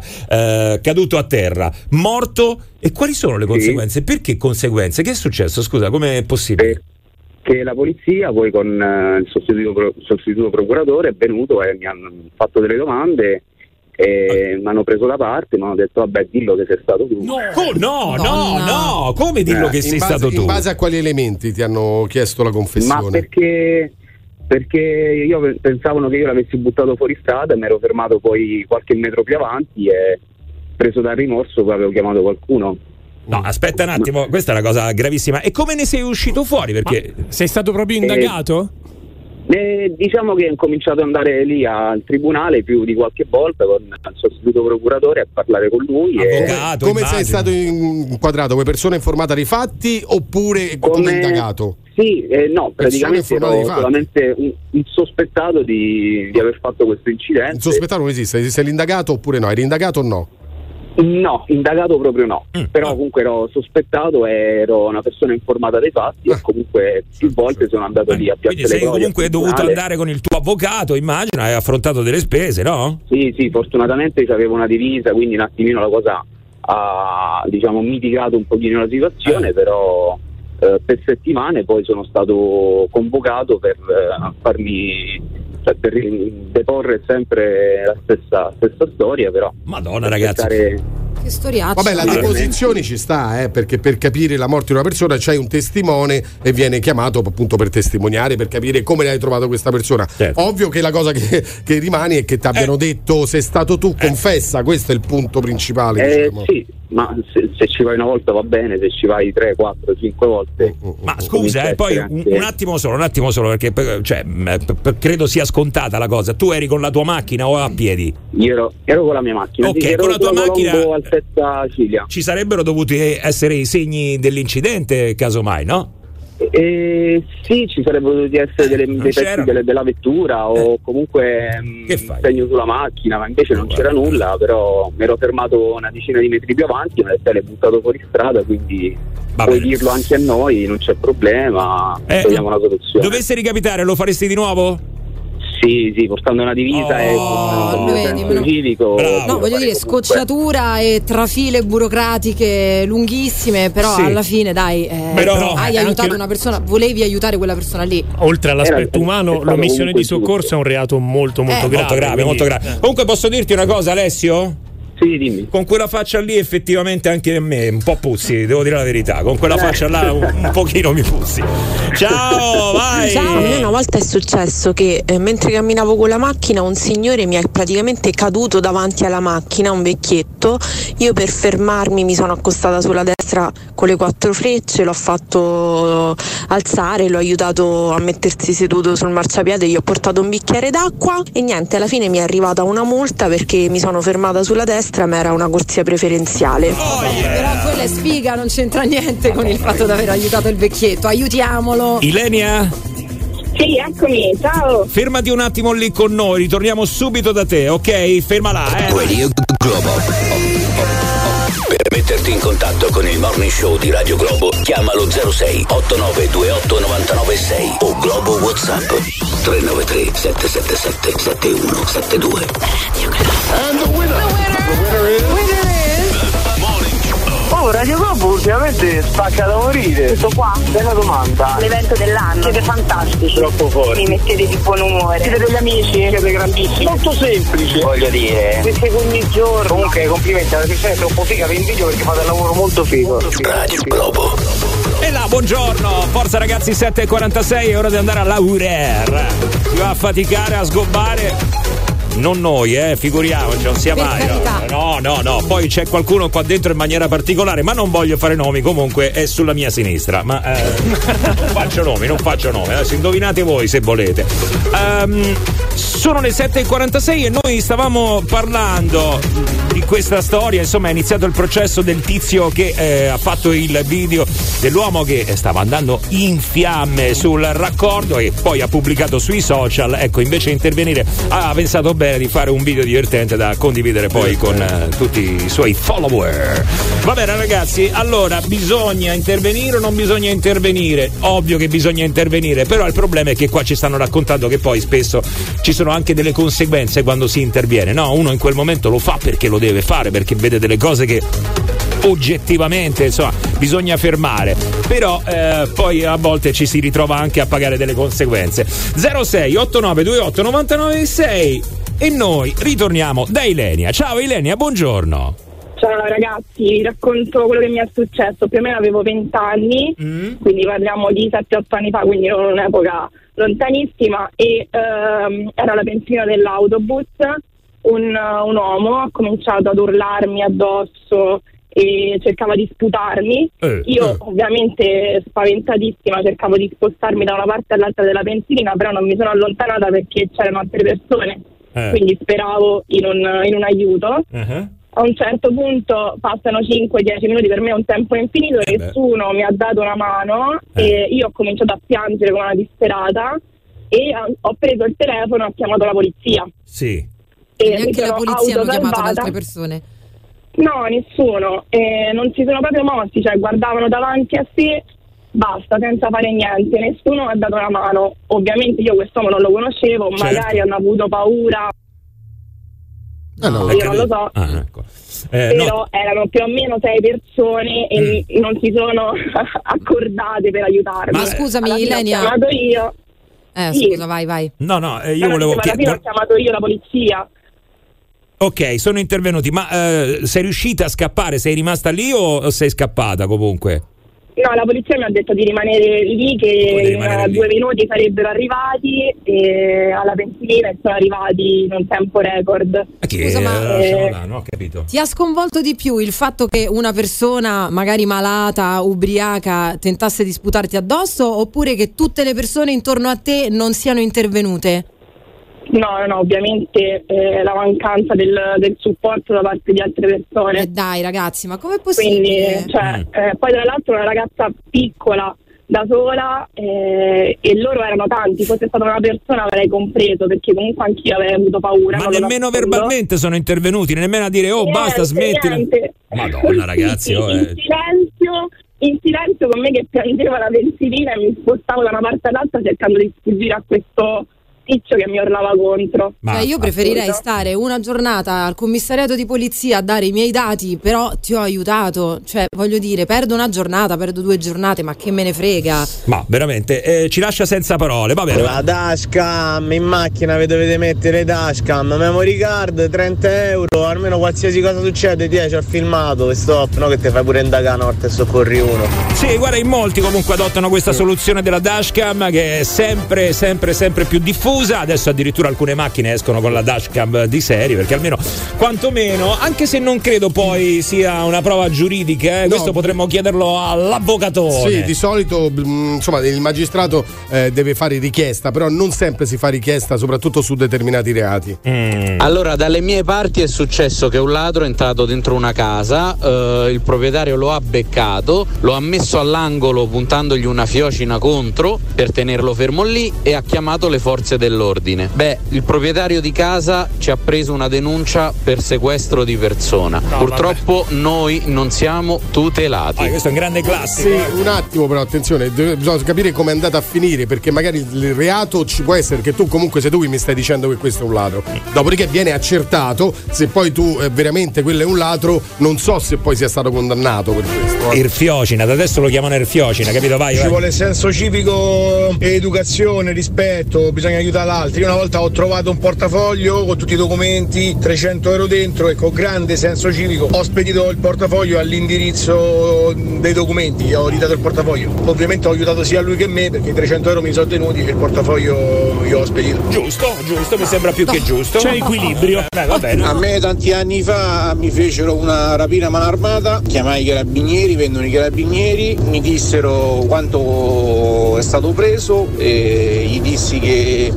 caduto a terra, morto, e quali sono le conseguenze? Sì. Perché conseguenze? Che è successo? Scusa, come è possibile? Che la polizia poi con il sostituto procuratore è venuto e mi hanno fatto delle domande e mi hanno preso da parte, mi hanno detto vabbè, dillo che sei stato tu. No, come dillo che sei stato tu? In base a quali elementi ti hanno chiesto la confessione? Ma perché io pensavano che io l'avessi buttato fuori strada e mi ero fermato poi qualche metro più avanti e preso dal rimorso poi avevo chiamato qualcuno. No, aspetta un attimo, questa è una cosa gravissima. E come ne sei uscito fuori? Perché sei stato proprio indagato? Diciamo che ho cominciato ad andare lì al tribunale più di qualche volta con il sostituto procuratore a parlare con lui. Avvocato, come immagino. Sei stato inquadrato? Come persona informata dei fatti oppure come indagato? Sì, no, praticamente ero solamente un sospettato di aver fatto questo incidente. Il sospettato non esiste, esiste l'indagato oppure no? Eri indagato o no? No, indagato proprio no, però comunque ero sospettato, ero una persona informata dei fatti e comunque più volte sono andato lì a Piazza Pia. Quindi sei comunque dovuto andare con il tuo avvocato, immagino, hai affrontato delle spese, no? Sì, fortunatamente avevo una divisa, quindi un attimino la cosa ha, diciamo, mitigato un pochino la situazione, però per settimane poi sono stato convocato per farmi per deporre sempre la stessa storia, però. Madonna, ragazzi. Che storiaccio. Vabbè, la deposizione ci sta, perché per capire la morte di una persona c'hai un testimone e viene chiamato appunto per testimoniare, per capire come l'hai trovato questa persona. Certo. Ovvio che la cosa che rimane è che ti abbiano detto se è stato tu, confessa, questo è il punto principale. Diciamo. Sì, ma se ci vai una volta va bene, se ci vai 3, 4, 5 volte. Ma scusa, poi anche... un attimo solo, perché credo sia scontata la cosa. Tu eri con la tua macchina o a piedi? Io ero con la mia macchina. Ok, sì, con la tua macchina. Colombo, altezza Cilia. Ci sarebbero dovuti essere i segni dell'incidente, casomai, no? Sì, ci sarebbero dovuti essere dei pezzi della vettura o comunque segno sulla macchina, ma invece non c'era nulla. Però mi ero fermato una decina di metri più avanti, ma l'hai buttato fuori strada, quindi puoi dirlo anche a noi, non c'è problema, troviamo una soluzione. Dovesse ricapitare, lo faresti di nuovo? Sì, portando una divisa civico. No, voglio dire, scocciatura e trafile burocratiche lunghissime, però sì. Alla fine dai, però hai aiutato una persona, volevi aiutare quella persona lì. Oltre all'aspetto umano, l'omissione di soccorso è un reato molto grave. Comunque posso dirti una cosa, Alessio? Sì, dimmi. Con quella faccia lì effettivamente anche a me un po' puzzi, devo dire la verità. Con quella faccia là un pochino mi puzzi. Ciao, vai! Ciao, a me una volta è successo che mentre camminavo con la macchina un signore mi è praticamente caduto davanti alla macchina, un vecchietto. Io per fermarmi mi sono accostata sulla destra con le 4 frecce, l'ho fatto alzare, l'ho aiutato a mettersi seduto sul marciapiede, gli ho portato un bicchiere d'acqua e niente, alla fine mi è arrivata una multa perché mi sono fermata sulla destra, ma era una corsia preferenziale. Però quella è sfiga, non c'entra niente con il fatto di aver aiutato il vecchietto. Aiutiamolo. Ilenia? Sì, eccomi, ciao. Fermati un attimo lì con noi, ritorniamo subito da te, ok? Ferma là, Radio Globo. Per metterti in contatto con il Morning Show di Radio Globo, chiamalo 06 8928 996 o Globo WhatsApp 393 777 7172. Radio Globo. Radio Globo ultimamente spacca da morire. Questo qua, bella domanda. L'evento dell'anno. Siete fantastici. Troppo forti. Mi mettete di buon umore. Siete degli amici. Siete grandissimi. Molto semplici. Voglio dire. Questi ogni giorno. Comunque complimenti alla persona, è troppo figa, vi invidio perché fate un lavoro molto figo. Radio Globo. E là, buongiorno. Forza ragazzi, 7:46, è ora di andare alla URER. Si va a faticare, a sgobbare. Non noi, figuriamoci, non sia mai. No. Poi c'è qualcuno qua dentro in maniera particolare, ma non voglio fare nomi, comunque è sulla mia sinistra. Ma non faccio nomi. Adesso indovinate voi se volete. Sono le 7:46 e noi stavamo parlando di questa storia. Insomma, è iniziato il processo del tizio che ha fatto il video dell'uomo che stava andando in fiamme sul raccordo e poi ha pubblicato sui social. Ecco, invece di intervenire, ha pensato bene di fare un video divertente da condividere poi con tutti i suoi follower. Va bene ragazzi, allora bisogna intervenire o non bisogna intervenire? Ovvio che bisogna intervenire, però il problema è che qua ci stanno raccontando che poi spesso ci sono anche delle conseguenze quando si interviene, no? Uno in quel momento lo fa perché lo deve fare, perché vede delle cose che oggettivamente insomma bisogna fermare, però poi a volte ci si ritrova anche a pagare delle conseguenze. 06 89 28 99 6. E noi ritorniamo da Ilenia. Ciao Ilenia, buongiorno. Ciao ragazzi, vi racconto quello che mi è successo. Più o meno avevo 20 anni, quindi parliamo di 7-8 anni fa, quindi non un'epoca lontanissima, e era la pensilina dell'autobus. Un uomo ha cominciato ad urlarmi addosso e cercava di sputarmi. Io ovviamente spaventatissima cercavo di spostarmi da una parte all'altra della pensilina, però non mi sono allontanata perché c'erano altre persone, quindi speravo in un aiuto. A un certo punto passano 5-10 minuti, per me è un tempo infinito, nessuno mi ha dato una mano e io ho cominciato a piangere come una disperata e ho preso il telefono e ho chiamato la polizia. Sì. E neanche la polizia hanno chiamato altre persone? No, nessuno, non si sono proprio mossi, cioè guardavano davanti a sé, basta, senza fare niente, nessuno mi ha dato una mano. Ovviamente io quest'uomo non lo conoscevo, certo. Magari hanno avuto paura, io non lo so, ecco. Però erano più o meno 6 persone e non si sono accordate per aiutarmi. Ma scusami Ilenia, Scusa, vai. No, io volevo chiedere. Ho chiamato io la polizia. Ok, sono intervenuti, ma sei riuscita a scappare? Sei rimasta lì o sei scappata comunque? No, la polizia mi ha detto di rimanere lì, che in 2 minuti sarebbero arrivati alla pensilina, e sono arrivati in un tempo record. Scusa, ma no, ho capito. Ti ha sconvolto di più il fatto che una persona magari malata, ubriaca, tentasse di sputarti addosso, oppure che tutte le persone intorno a te non siano intervenute? No, ovviamente la mancanza del supporto da parte di altre persone. Dai ragazzi, ma com'è possibile? Quindi, poi tra l'altro una ragazza piccola, da sola, e loro erano tanti. Fosse stata una persona avrei compreso, perché comunque anch'io avrei avuto paura. Ma nemmeno verbalmente sono intervenuti, nemmeno a dire basta, smettila. Madonna ragazzi, in silenzio con me che piangeva la pensilina, e mi spostavo da una parte all'altra cercando di sfuggire a questo tizio che mi urlava contro. Io preferirei stare una giornata al commissariato di polizia a dare i miei dati, però ti ho aiutato, cioè voglio dire, perdo una giornata, perdo 2 giornate, ma che me ne frega. Ma veramente ci lascia senza parole, va bene. La dashcam in macchina, vi dovete mettere dashcam, memory card, 30 euro, almeno qualsiasi cosa succede 10 al filmato e stop, no che te fai pure indagare morte e soccorri uno. Sì, guarda, in molti comunque adottano questa soluzione della dashcam, che è sempre più diffusa. Adesso addirittura alcune macchine escono con la dashcam di serie, perché almeno quantomeno, anche se non credo poi sia una prova giuridica, questo potremmo chiederlo all'avvocatore. Sì, di solito insomma il magistrato deve fare richiesta, però non sempre si fa richiesta, soprattutto su determinati reati. Allora, dalle mie parti è successo che un ladro è entrato dentro una casa, il proprietario lo ha beccato, lo ha messo all'angolo puntandogli una fiocina contro per tenerlo fermo lì, e ha chiamato le forze dell'ordine. Il proprietario di casa ci ha preso una denuncia per sequestro di persona. Purtroppo noi non siamo tutelati. Questo è un grande classico. Sì, un attimo però, attenzione, bisogna capire come è andata a finire, perché magari il reato ci può essere che tu comunque sei tu che mi stai dicendo che questo è un ladro. Dopodiché viene accertato, se poi tu veramente quello è un ladro, non so se poi sia stato condannato per questo. Irfiocina, da adesso lo chiamano irfiocina, capito? Vai. Ci vuole senso civico, educazione, rispetto, bisogna aiutare l'altro. Io una volta ho trovato un portafoglio con tutti i documenti, 300 euro dentro, e con grande senso civico ho spedito il portafoglio all'indirizzo dei documenti, ho ridato il portafoglio. Ovviamente ho aiutato sia lui che me, perché i 300 euro mi sono tenuti e il portafoglio io ho spedito. Giusto, mi sembra più che giusto. C'è equilibrio. Va bene. A me tanti anni fa mi fecero una rapina a mano armata, chiamai i carabinieri, vendono i carabinieri, mi dissero quanto è stato preso e gli dissi che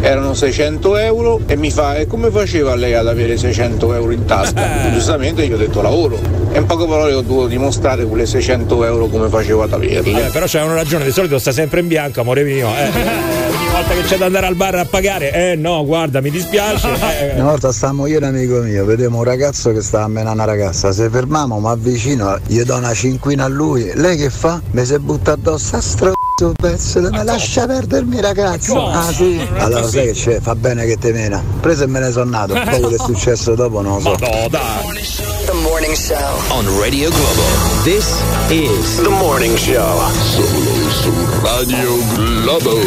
erano 600 euro e mi fa: e come faceva lei ad avere 600 euro in tasca? Giustamente gli ho detto lavoro, e in poche parole ho dovuto dimostrare quelle 600 euro come facevo ad averle. Però c'è una ragione, di solito sta sempre in bianco, amore mio. Ogni volta che c'è da andare al bar a pagare, no guarda mi dispiace. Una volta stavamo io e un amico mio, vedemmo un ragazzo che stava a menare una ragazza, se fermamo ma avvicino, gli do una cinquina a lui, lei che fa? Mi si butta addosso a pezzo, ma lascia perdermi ragazzo. Sì. Allora sai che c'è, fa bene che te mena. Preso e me ne sono nato. Quello che è successo dopo non lo so. The Morning Show on Radio Globo. This is The Morning Show. Solo su Radio Globo.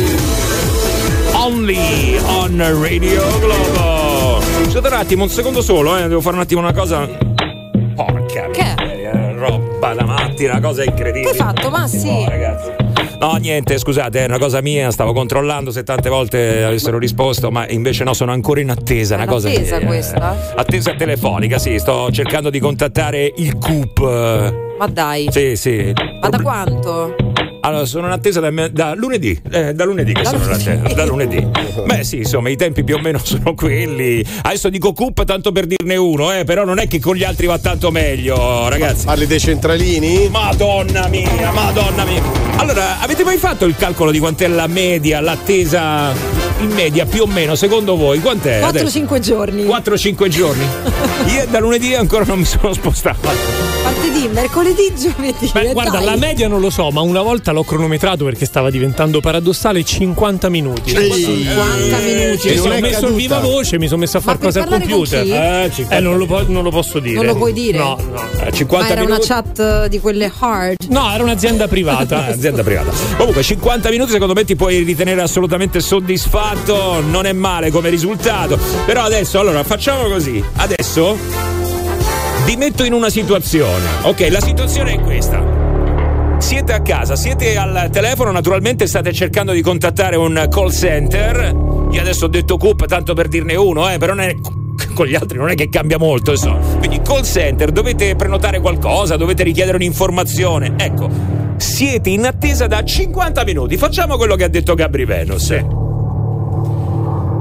Only on Radio Globo. Scusate un attimo, un secondo solo, devo fare un attimo una cosa. Porca miseria, roba da mattina, una cosa incredibile. Che hai fatto, Massi? Oh, ragazzi. No, niente, scusate, è una cosa mia, stavo controllando se tante volte avessero risposto, ma invece no, sono ancora in attesa. È una cosa attesa questa? Attesa telefonica, sì, sto cercando di contattare il CUP. Ma dai. Sì. Ma da quanto? Allora, sono in attesa da lunedì. Da lunedì. Beh, sì, insomma, i tempi più o meno sono quelli. Adesso dico CUP tanto per dirne uno, però non è che con gli altri va tanto meglio, ragazzi. Parli dei centralini? Madonna mia. Allora, avete mai fatto il calcolo di quant'è la media, l'attesa in media più o meno, secondo voi? Quant'è? 4-5 giorni. Io da lunedì ancora non mi sono spostato. martedì, mercoledì, giovedì. Beh, guarda, la media non lo so, ma una volta l'ho cronometrato perché stava diventando paradossale. 50 minuti. 50 minuti. Mi sono messo in viva voce, mi sono messo a fare cose al computer. Non lo posso dire. Non lo puoi dire? No, no. 50 era minuti. Una chat di quelle hard? No, era un'azienda privata. Azienda privata. Comunque 50 minuti secondo me ti puoi ritenere assolutamente soddisfatto. Non è male come risultato. Però adesso, allora, facciamo così. Adesso vi metto in una situazione, ok? La situazione è questa. Siete a casa, siete al telefono, naturalmente state cercando di contattare un call center. Io adesso ho detto CUP tanto per dirne uno, però non è, con gli altri non è che cambia molto, insomma. Quindi call center, dovete prenotare qualcosa, dovete richiedere un'informazione, ecco. Siete in attesa da 50 minuti, facciamo quello che ha detto Gabri Venus.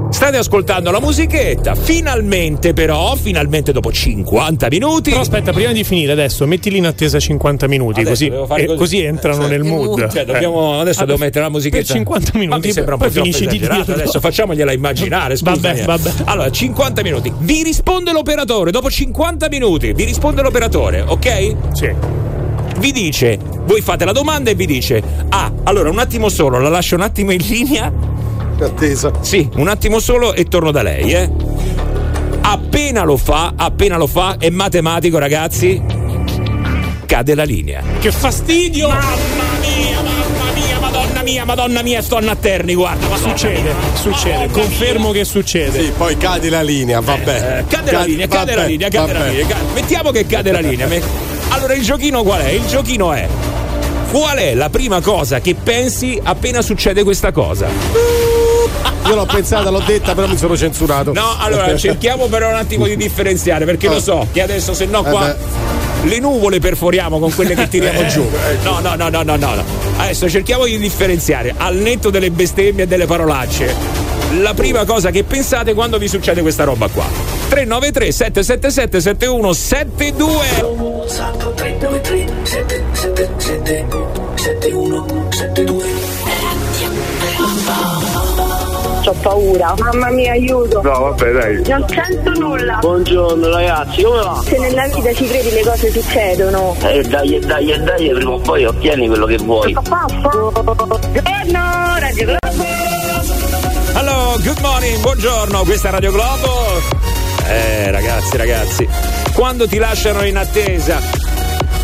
State ascoltando la musichetta, finalmente dopo 50 minuti. Però aspetta, prima di finire adesso, mettili in attesa 50 minuti, così entrano nel mood. Cioè, dobbiamo mettere la musichetta. Per 50 minuti. Ma mi sembra un po' troppo esagerato. Adesso faccimogliela immaginare. Vabbè. Allora, 50 minuti. Vi risponde l'operatore, dopo 50 minuti. Vi risponde l'operatore, ok? Sì. Vi dice, voi fate la domanda e vi dice, allora un attimo solo, la lascio un attimo in linea. Attesa. Sì, un attimo solo e torno da lei, Appena lo fa, è matematico, ragazzi. Cade la linea. Che fastidio! Madonna mia, stanno a Terni, guarda, ma succede, confermo che succede. Sì, poi cade la linea, vabbè. Cade la linea. Mettiamo che cade la linea. Allora il giochino qual è? Il giochino è: qual è la prima cosa che pensi appena succede questa cosa? Io l'ho pensata, l'ho detta, però mi sono censurato. No, allora cerchiamo però un attimo di differenziare, perché lo so che adesso se no qua le nuvole perforiamo con quelle che tiriamo giù. No. Adesso cerchiamo di differenziare, al netto delle bestemmie e delle parolacce, la prima cosa che pensate quando vi succede questa roba qua. 393 777 7172. Santo 393 777 7172. Ho paura, mamma mia, aiuto. No, vabbè, dai. Non sento nulla. Buongiorno ragazzi, come va? Se nella vita ci credi le cose succedono. Dai, prima o poi ottieni quello che vuoi. Buongiorno, Radio Globo. Hello, good morning, buongiorno, questa è Radio Globo. Ragazzi, quando ti lasciano in attesa,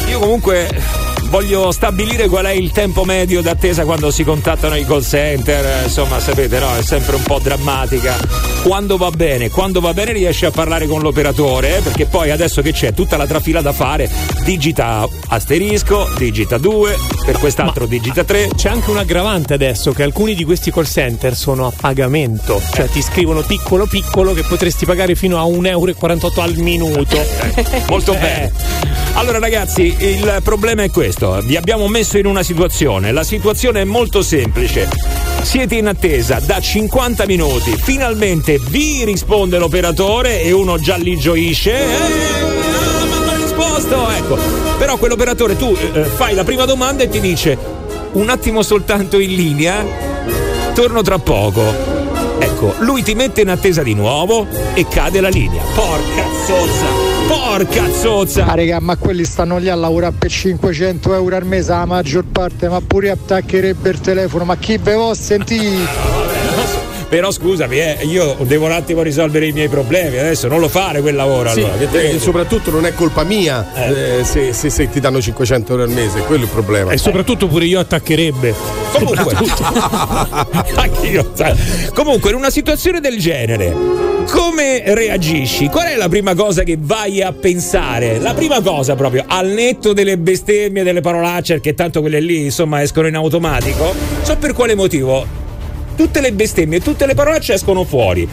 io comunque voglio stabilire qual è il tempo medio d'attesa quando si contattano i call center, insomma sapete, no? È sempre un po' drammatica. Quando va bene riesci a parlare con l'operatore, perché poi adesso che c'è tutta la trafila da fare, digita asterisco, digita 2, per quest'altro digita 3. C'è anche un aggravante adesso, che alcuni di questi call center sono a pagamento, cioè ti scrivono piccolo che potresti pagare fino a €1,48 al minuto. Molto bene. Allora ragazzi, il problema è questo, vi abbiamo messo in una situazione, la situazione è molto semplice, siete in attesa da 50 minuti, finalmente vi risponde l'operatore e uno già lì gioisce, ma non ha risposto, ecco, però quell'operatore tu fai la prima domanda e ti dice un attimo soltanto in linea, torno tra poco. Ecco, lui ti mette in attesa di nuovo e cade la linea. Porca zozza. Ah, raga, ma quelli stanno lì a lavorare per €500 al mese la maggior parte, ma pure attaccherebbe il telefono, ma chi ve vuol sentire? Però scusami, io devo un attimo risolvere i miei problemi, adesso non lo fare quel lavoro, sì, allora. Soprattutto non è colpa mia se ti danno €500 al mese, quello è il problema. E soprattutto pure io attaccherebbe. Comunque in una situazione del genere come reagisci? Qual è la prima cosa che vai a pensare? La prima cosa proprio, al netto delle bestemmie, delle parolacce, che tanto quelle lì insomma escono in automatico, so per quale motivo tutte le bestemmie e tutte le parolacce escono fuori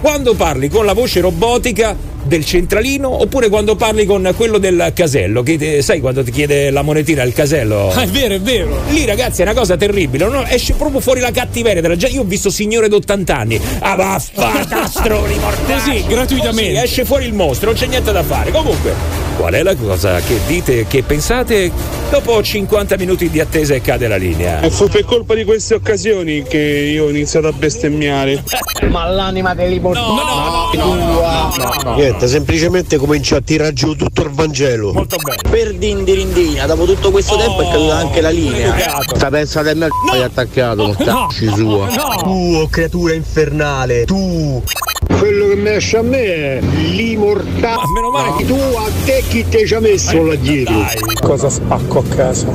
quando parli con la voce robotica del centralino, oppure quando parli con quello del casello, che sai quando ti chiede la monetina al casello? È vero. Lì ragazzi è una cosa terribile, no? Esce proprio fuori la cattiveria io ho visto signore d'80 anni. Ah vaffanculo, così gratuitamente. Così, esce fuori il mostro, non c'è niente da fare. Comunque, qual è la cosa che dite, che pensate dopo 50 minuti di attesa e cade la linea? E fu per colpa di queste occasioni che io ho iniziato a bestemmiare. Ma l'anima dei limoncelli. No. niente, semplicemente comincio a tirar giù tutto il Vangelo. Molto bene. Per dindirindina, dopo tutto questo tempo è caduta anche la linea. Sta testa del merda è attaccato, mortacci sua. Tu, creatura infernale, tu. Quello che mi esce a me è l'immortale. Ma meno male che tu a te chi te ci ha messo là dietro. Cosa spacco a casa?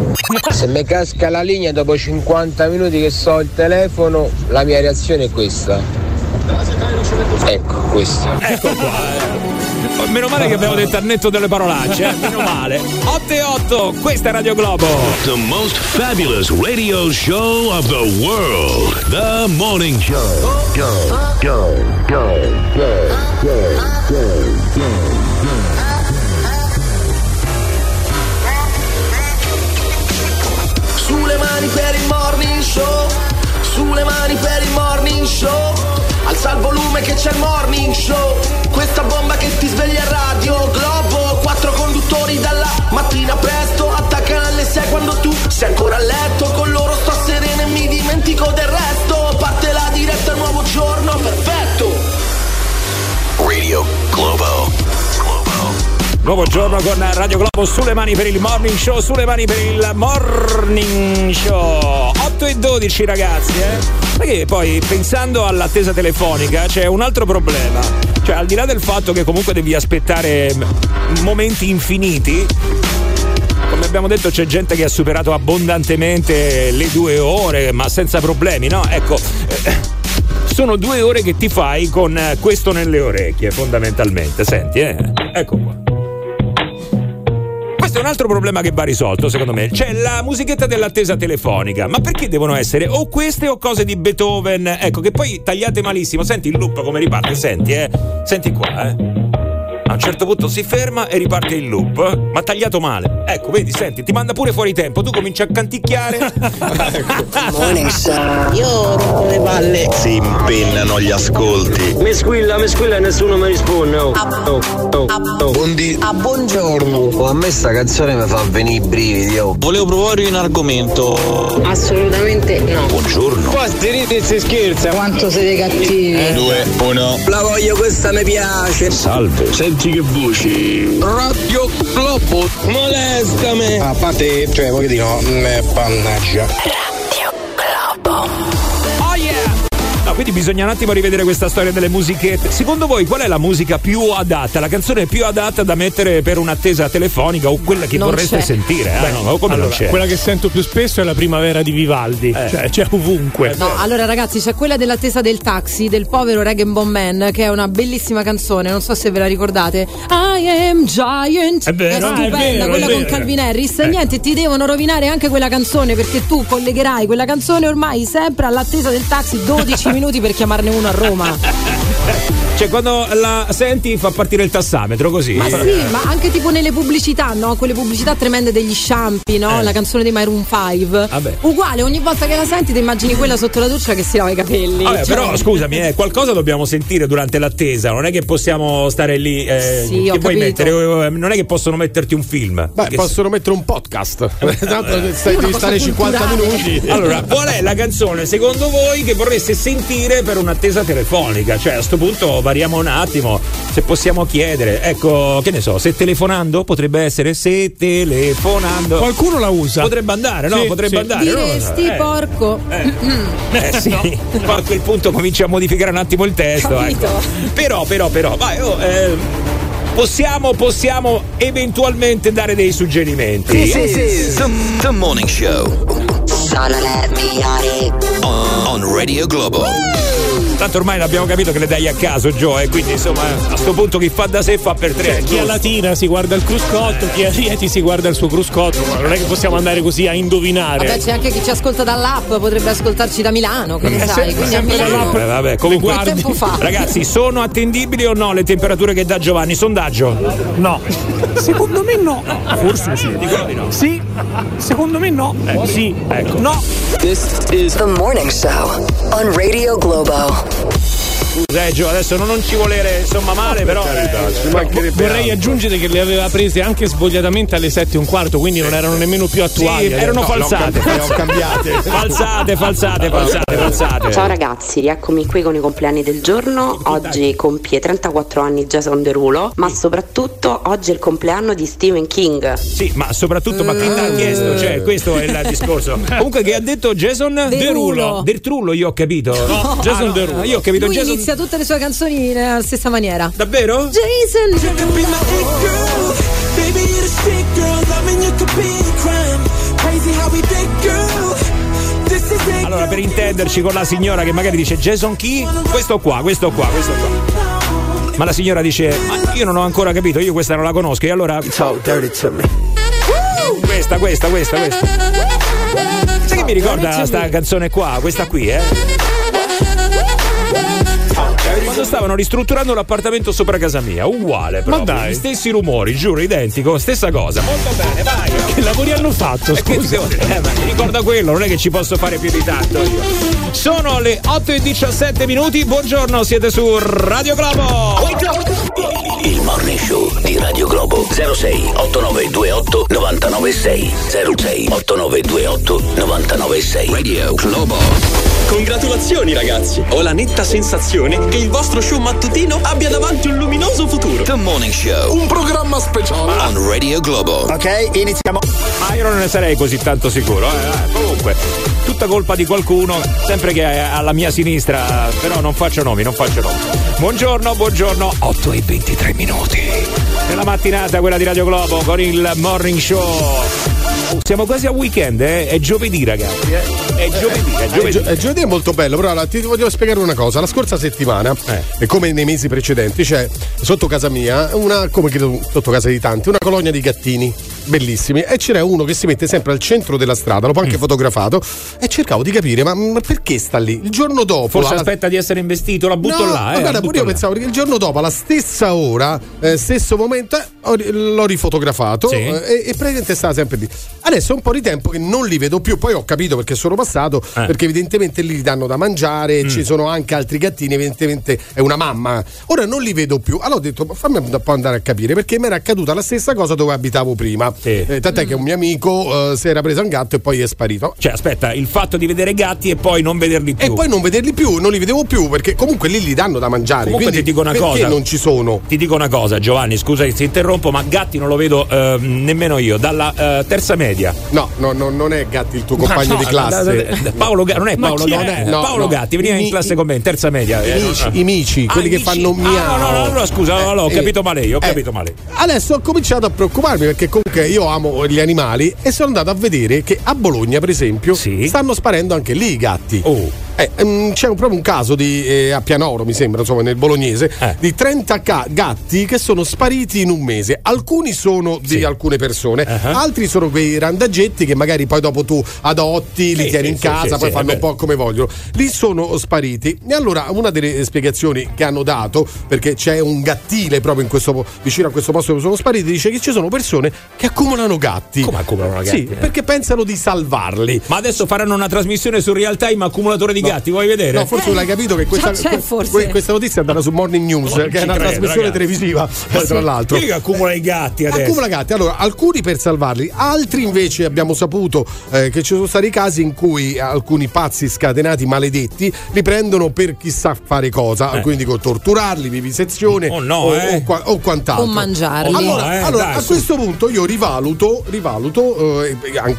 Se mi casca la linea dopo 50 minuti che so il telefono, la mia reazione è questa. Ecco questo. Ecco qua. Meno male che abbiamo detto al netto delle parolacce, meno male. 8 e 8, questa è Radio Globo. The most fabulous radio show of the world. The Morning Show. Sulle mani per il Morning Show. Sulle mani per il Morning Show. Alza il volume che c'è il Morning Show. Questa bomba che ti sveglia Radio Globo. 4 conduttori dalla mattina presto attaccano alle 6 quando tu sei ancora a letto. Con loro sto sereno e mi dimentico del resto. Parte la diretta, nuovo giorno, perfetto. Radio Globo. Nuovo giorno con Radio Globo sulle mani per il Morning Show, sulle mani per il Morning Show. 8 e 12 ragazzi, Perché poi pensando all'attesa telefonica c'è un altro problema. Cioè al di là del fatto che comunque devi aspettare momenti infiniti, come abbiamo detto c'è gente che ha superato abbondantemente le 2 ore, ma senza problemi, no? Ecco, sono 2 ore che ti fai con questo nelle orecchie fondamentalmente, senti, ecco qua. Questo è un altro problema che va risolto, secondo me. C'è la musichetta dell'attesa telefonica. Ma perché devono essere o queste o cose di Beethoven? Ecco, che poi tagliate malissimo. Senti il loop come riparte, senti. Senti qua. A un certo punto si ferma e riparte il loop, ma tagliato male. Ecco, vedi, senti, ti manda pure fuori tempo. Tu cominci a canticchiare. Ecco. Io rompo le palle. Si impennano gli ascolti. Me squilla e nessuno mi risponde. Buongiorno. A me sta canzone mi fa venire i brividi. Volevo provare un argomento. Assolutamente no. Buongiorno. Quanti ridi e si scherza. Quanto siete cattivi. 2, 1. La voglio, questa mi piace. Salve. Senti che voci. Radio Globo. Molestami. A parte, cioè, voglio dire, no, pannaggia. Radio Globo. Oh yeah! No, quindi bisogna un attimo rivedere questa storia delle musichette. Secondo voi qual è la musica più adatta, la canzone più adatta da mettere per un'attesa telefonica o quella che non vorreste sentire? Beh, no, come allora, non c'è? Quella che sento più spesso è La primavera di Vivaldi, cioè c'è ovunque. No, allora ragazzi, c'è quella dell'attesa del taxi del povero Rag and Bone Man, che è una bellissima canzone, non so se ve la ricordate. I am Giant. È stupenda, quella con Calvin Harris. Niente, ti devono rovinare anche quella canzone, perché tu collegherai quella canzone ormai sempre all'attesa del taxi 12 minuti per chiamarne uno a Roma. Cioè quando la senti fa partire il tassametro così. Ma sì, ma anche tipo nelle pubblicità, no? Quelle pubblicità tremende degli shampoo, no? La canzone dei Maroon 5. Vabbè. Uguale, ogni volta che la senti ti immagini quella sotto la doccia che si lava i capelli. Vabbè, cioè... Però scusami, qualcosa dobbiamo sentire durante l'attesa, non è che possiamo stare lì. Sì, che puoi mettere? Non è che possono metterti un film. Beh, possono mettere un podcast. Tanto devi stare 50 minuti. Allora, qual è la canzone secondo voi che vorreste sentire per un'attesa telefonica? Cioè a sto punto variamo un attimo, se possiamo chiedere, ecco, che ne so, Se telefonando potrebbe essere. Se telefonando qualcuno la usa, potrebbe andare, no? Sì, potrebbe andare. Diresti no? Porco sì, no. Ma a quel punto comincia a modificare un attimo il testo, ecco. Però vai, possiamo eventualmente dare dei suggerimenti. Sì. The Morning Show. Sono le migliori on Radio Globo. Tanto ormai l'abbiamo capito che le dai a caso, Joe, quindi insomma a sto punto chi fa da sé fa per tre. Cioè, chi a Latina si guarda il cruscotto, chi a Rieti si guarda il suo cruscotto, ma non è che possiamo andare così a indovinare. Vabbè, c'è anche chi ci ascolta dall'app, potrebbe ascoltarci da Milano, che ne sai, quindi a Milano. Vabbè, comunque tempo fa. Ragazzi, sono attendibili o no le temperature che dà Giovanni? Sondaggio? No. Secondo me no. Forse sì. Dicono di no. Sì. Secondo me no. Sì. Ecco. No. This is The Morning Show on Radio Globo. scusa, Gio, adesso non ci volere insomma male, però vorrei aggiungere che le aveva prese anche svogliatamente alle 7:15, quindi non erano nemmeno più attuali. Sì, erano falsate. Falsate. Ciao ragazzi, rieccomi qui con i compleanni del giorno. Oggi compie 34 anni Jason Derulo, ma soprattutto oggi è il compleanno di Stephen King. Sì, ma soprattutto, ma chi l'ha chiesto? Cioè, questo è il discorso. Comunque, che ha detto Jason Derulo. Dertrullo, io ho capito. No. Jason Derulo, io ho capito. Lui Jason inizia tutte le sue canzoni nella stessa maniera. Davvero? Jason Derulo. Baby, you're the shit, girl. Loving you could be a crime. Crazy how we did, girl. This is it. Allora, per intenderci con la signora che magari dice Jason chi? Questo qua. Ma la signora dice: ma io non ho ancora capito, io questa non la conosco. E allora Questa. Sai che mi ricorda sta canzone qua? Questa qui, Quando stavano ristrutturando l'appartamento sopra casa mia, uguale però. Ma dai, gli stessi rumori, giuro, identico, stessa cosa. Molto bene, vai. Che lavori hanno fatto? Scusa. Mi ricorda quello, non è che ci posso fare più di tanto io. Sono le 8:17. Buongiorno, siete su Radio Globo. Il Morning Show di Radio Globo. 06 8928 996. 06 8928 996. Radio Globo. Congratulazioni ragazzi, ho la netta sensazione che il vostro show mattutino abbia davanti un luminoso futuro. The Morning Show, un programma speciale on Radio Globo. Ok, iniziamo. Ma io non ne sarei così tanto sicuro, comunque, tutta colpa di qualcuno, sempre che è alla mia sinistra, però non faccio nomi. Buongiorno, 8:23. Nella mattinata quella di Radio Globo con il Morning Show. Siamo quasi a weekend, è giovedì ragazzi, È giovedì, è molto bello, però allora, ti voglio spiegare una cosa. La scorsa settimana, e come nei mesi precedenti, c'è sotto casa mia, come credo sotto casa di tanti, una colonia di gattini bellissimi, e c'era uno che si mette sempre al centro della strada, l'ho anche fotografato, e cercavo di capire, ma perché sta lì? Il giorno dopo forse aspetta di essere investito, la butto là. Guarda, pure io pensavo, perché il giorno dopo alla stessa ora, stesso momento, l'ho rifotografato, sì. E praticamente stava sempre lì. Adesso è un po' di tempo che non li vedo più, poi ho capito perché sono passato, perché evidentemente lì gli danno da mangiare, ci sono anche altri gattini, evidentemente è una mamma. Ora non li vedo più, allora ho detto fammi un po' andare a capire, perché mi era accaduta la stessa cosa dove abitavo prima, sì. Tant'è che un mio amico si era preso un gatto e poi è sparito. Cioè aspetta, il fatto di vedere gatti e poi non vederli più. E poi non vederli più, non li vedevo più, perché comunque lì gli danno da mangiare. Comunque quindi ti dico una cosa, non ci sono. Ti dico una cosa Giovanni, scusa che ti interrompo, ma gatti non lo vedo nemmeno io, dalla terza media. No, non è Gatti il tuo compagno di classe. Paolo Gatti, non è Paolo Gatti. No, Paolo Gatti veniva in classe con me in terza media. I mici, quelli che fanno miau. No, scusa, ho capito male io, ho capito male. Adesso ho cominciato a preoccuparmi, perché comunque io amo gli animali e sono andato a vedere che a Bologna, per esempio, sì, stanno sparendo anche lì i gatti. Oh. C'è proprio un caso di a Pianoro, mi sembra, insomma, nel bolognese, di 30 gatti che sono spariti in un mese. Alcuni sono di alcune persone, altri sono quei randaggetti che magari poi dopo tu adotti, li tieni in casa, poi fanno un po' come vogliono. Lì sono spariti. E allora una delle spiegazioni che hanno dato, perché c'è un gattile proprio in questo vicino a questo posto dove sono spariti, dice che ci sono persone che accumulano gatti. Come accumulano gatti? Sì, perché pensano di salvarli. Ma adesso faranno una trasmissione su Real Time accumulatore di gatti, vuoi vedere? No, forse non l'hai capito che questa notizia è andata su Morning News, che è una trasmissione ragazzi televisiva, poi tra l'altro. Io accumula i gatti adesso. Accumula gatti, allora, alcuni per salvarli, altri invece abbiamo saputo che ci sono stati casi in cui alcuni pazzi scatenati, maledetti, li prendono per chissà fare cosa, quindi torturarli, vivisezione o quant'altro. O mangiarli. Allora, a questo punto io rivaluto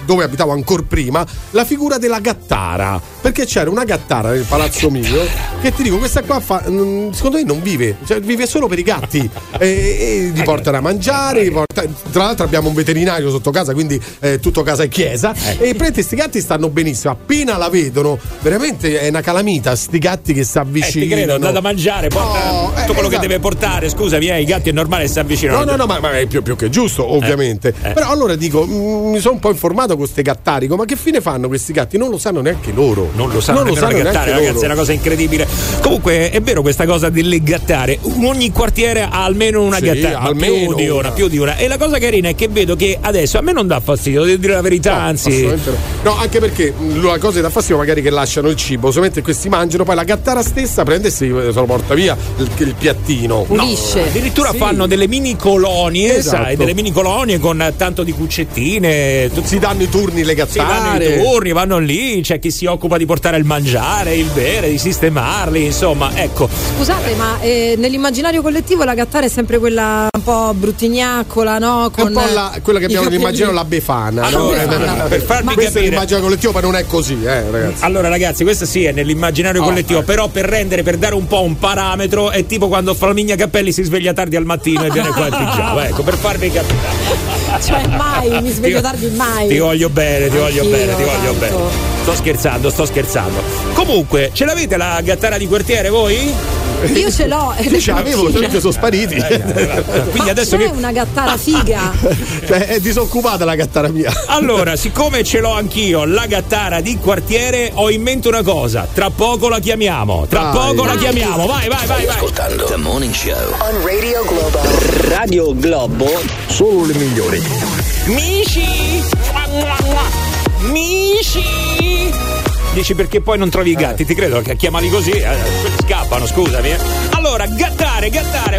dove abitavo ancor prima, la figura della gattara, perché c'era una gattara nel palazzo mio, che ti dico questa qua secondo me non vive, cioè vive solo per i gatti e li portano a mangiare, tra l'altro abbiamo un veterinario sotto casa, quindi tutto casa è chiesa, e questi gatti stanno benissimo, appena la vedono veramente è una calamita, sti gatti che si avvicinano, ti credo, dà da mangiare, porta tutto quello che deve portare, scusami, i gatti è normale che si avvicinano, ma è più che giusto ovviamente, però allora dico mi sono un po' informato con questi gattari, ma che fine fanno questi gatti? Non lo sanno neanche loro. non lo sanno nemmeno gattare, ragazzi, loro. È una cosa incredibile. Comunque è vero questa cosa delle gattare, ogni quartiere ha almeno una gattara, almeno più di una. E la cosa carina è che vedo che adesso a me non dà fastidio, devo dire la verità, anzi no, anche perché la cosa che dà fastidio magari che lasciano il cibo, solamente questi mangiano, poi la gattara stessa prende e se lo porta via il piattino, pulisce. No, addirittura fanno delle mini colonie, esatto. Sai, delle mini colonie con tanto di cuccettine, si danno i turni le gattare, si danno i turni, vanno lì, c'è chi si occupa di portare il mangiare, il bere, di sistemarli, insomma, ecco. Scusate, ma nell'immaginario collettivo la gattara è sempre quella un po' bruttignaccola, no? Con un po' quella che abbiamo nell'immaginario, la befana. Allora, per farvi capire, è nell'immaginario collettivo, ma non è così, ragazzi. Allora, ragazzi, questa sì è nell'immaginario collettivo, però per dare un po' un parametro, è tipo quando Flaminia Cappelli si sveglia tardi al mattino e viene qua e pigiama, ecco, per farvi capire. Cioè mai, mi sveglio tardi mai. Ti voglio bene, ti voglio bene, ti voglio bene. Sto scherzando. Comunque, ce l'avete la gattara di quartiere voi? Io ce l'ho, ce l'avevo, sono spariti. Quindi ma adesso c'è una gattara figa. Cioè, è disoccupata la gattara mia. Allora, siccome ce l'ho anch'io la gattara di quartiere, ho in mente una cosa. Tra poco la chiamiamo. Vai. Ascoltando The Morning Show on Radio Globo. Radio Globo, solo le migliori. Mici. Dici perché poi non trovi i gatti, ti credo che chiamali così, scappano, scusami. Allora, gattare,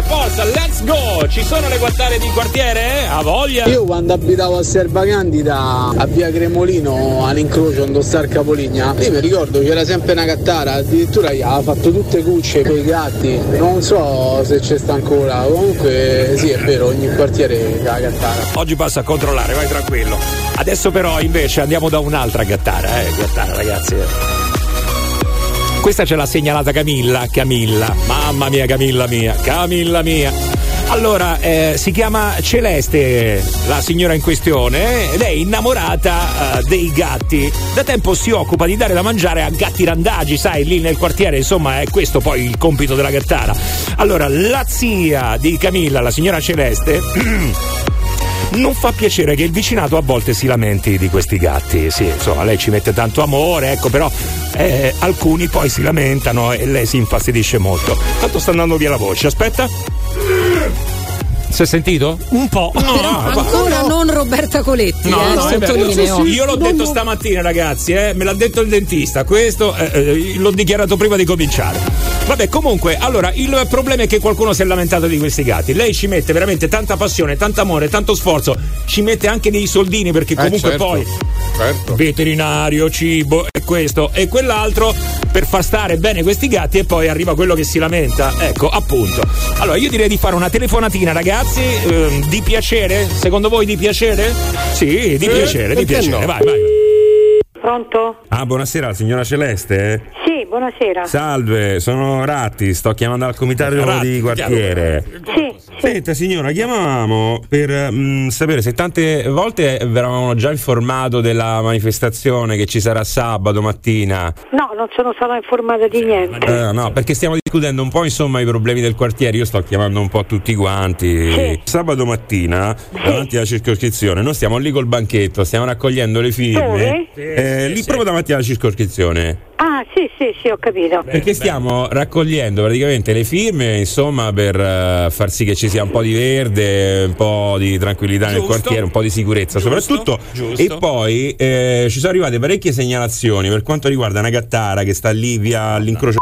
forza, let's go! Ci sono le gattare di quartiere? A voglia! Io quando abitavo a Servacandida, a via Cremolino, all'incrocio dove sta il Capoligna, io mi ricordo c'era sempre una gattara, addirittura ha fatto tutte cucce con i gatti, non so se c'è sta ancora, comunque sì, è vero, ogni quartiere ha la gattara. Oggi passo a controllare, vai tranquillo. Adesso però invece andiamo da un'altra gattara, ragazzi. Questa ce l'ha segnalata Camilla, mamma mia, Camilla mia. Allora, si chiama Celeste la signora in questione ed è innamorata dei gatti. Da tempo si occupa di dare da mangiare a gatti randagi, sai, lì nel quartiere, insomma, è questo poi il compito della gattara. Allora, la zia di Camilla, la signora Celeste, non fa piacere che il vicinato a volte si lamenti di questi gatti. Sì, insomma, lei ci mette tanto amore, ecco, però alcuni poi si lamentano e lei si infastidisce molto. Tanto sta andando via la voce, aspetta. Si è sentito? Un po'. No, ancora no. Non Roberta Coletti, sottolineo. Io l'ho detto stamattina, ragazzi, me l'ha detto il dentista. Questo l'ho dichiarato prima di cominciare. Vabbè, comunque, allora, il problema è che qualcuno si è lamentato di questi gatti. Lei ci mette veramente tanta passione, tanto amore, tanto sforzo. Ci mette anche dei soldini perché comunque certo. Veterinario, cibo e questo e quell'altro per far stare bene questi gatti e poi arriva quello che si lamenta. Ecco, appunto. Allora, io direi di fare una telefonatina, ragazzi, di piacere? Secondo voi di piacere? Sì, di piacere. No. Vai. Pronto? Ah, buonasera, signora Celeste? Sì, buonasera. Salve, sono Ratti, sto chiamando al comitato di quartiere. Sì. Senta signora, chiamavamo per sapere se tante volte eravamo già informato della manifestazione che ci sarà sabato mattina. No, non sono stata informata di niente. No, perché stiamo discutendo un po', insomma, i problemi del quartiere. Io sto chiamando un po' tutti quanti. Sì. Sabato mattina, davanti alla circoscrizione, noi stiamo lì col banchetto, stiamo raccogliendo le firme. Proprio davanti alla circoscrizione. Ah, sì, ho capito. Perché stiamo raccogliendo praticamente le firme, insomma, per far sì che ci sia un po' di verde, un po' di tranquillità nel quartiere, un po' di sicurezza soprattutto. Giusto. E poi ci sono arrivate parecchie segnalazioni per quanto riguarda una gattara che sta lì via all'incrocio.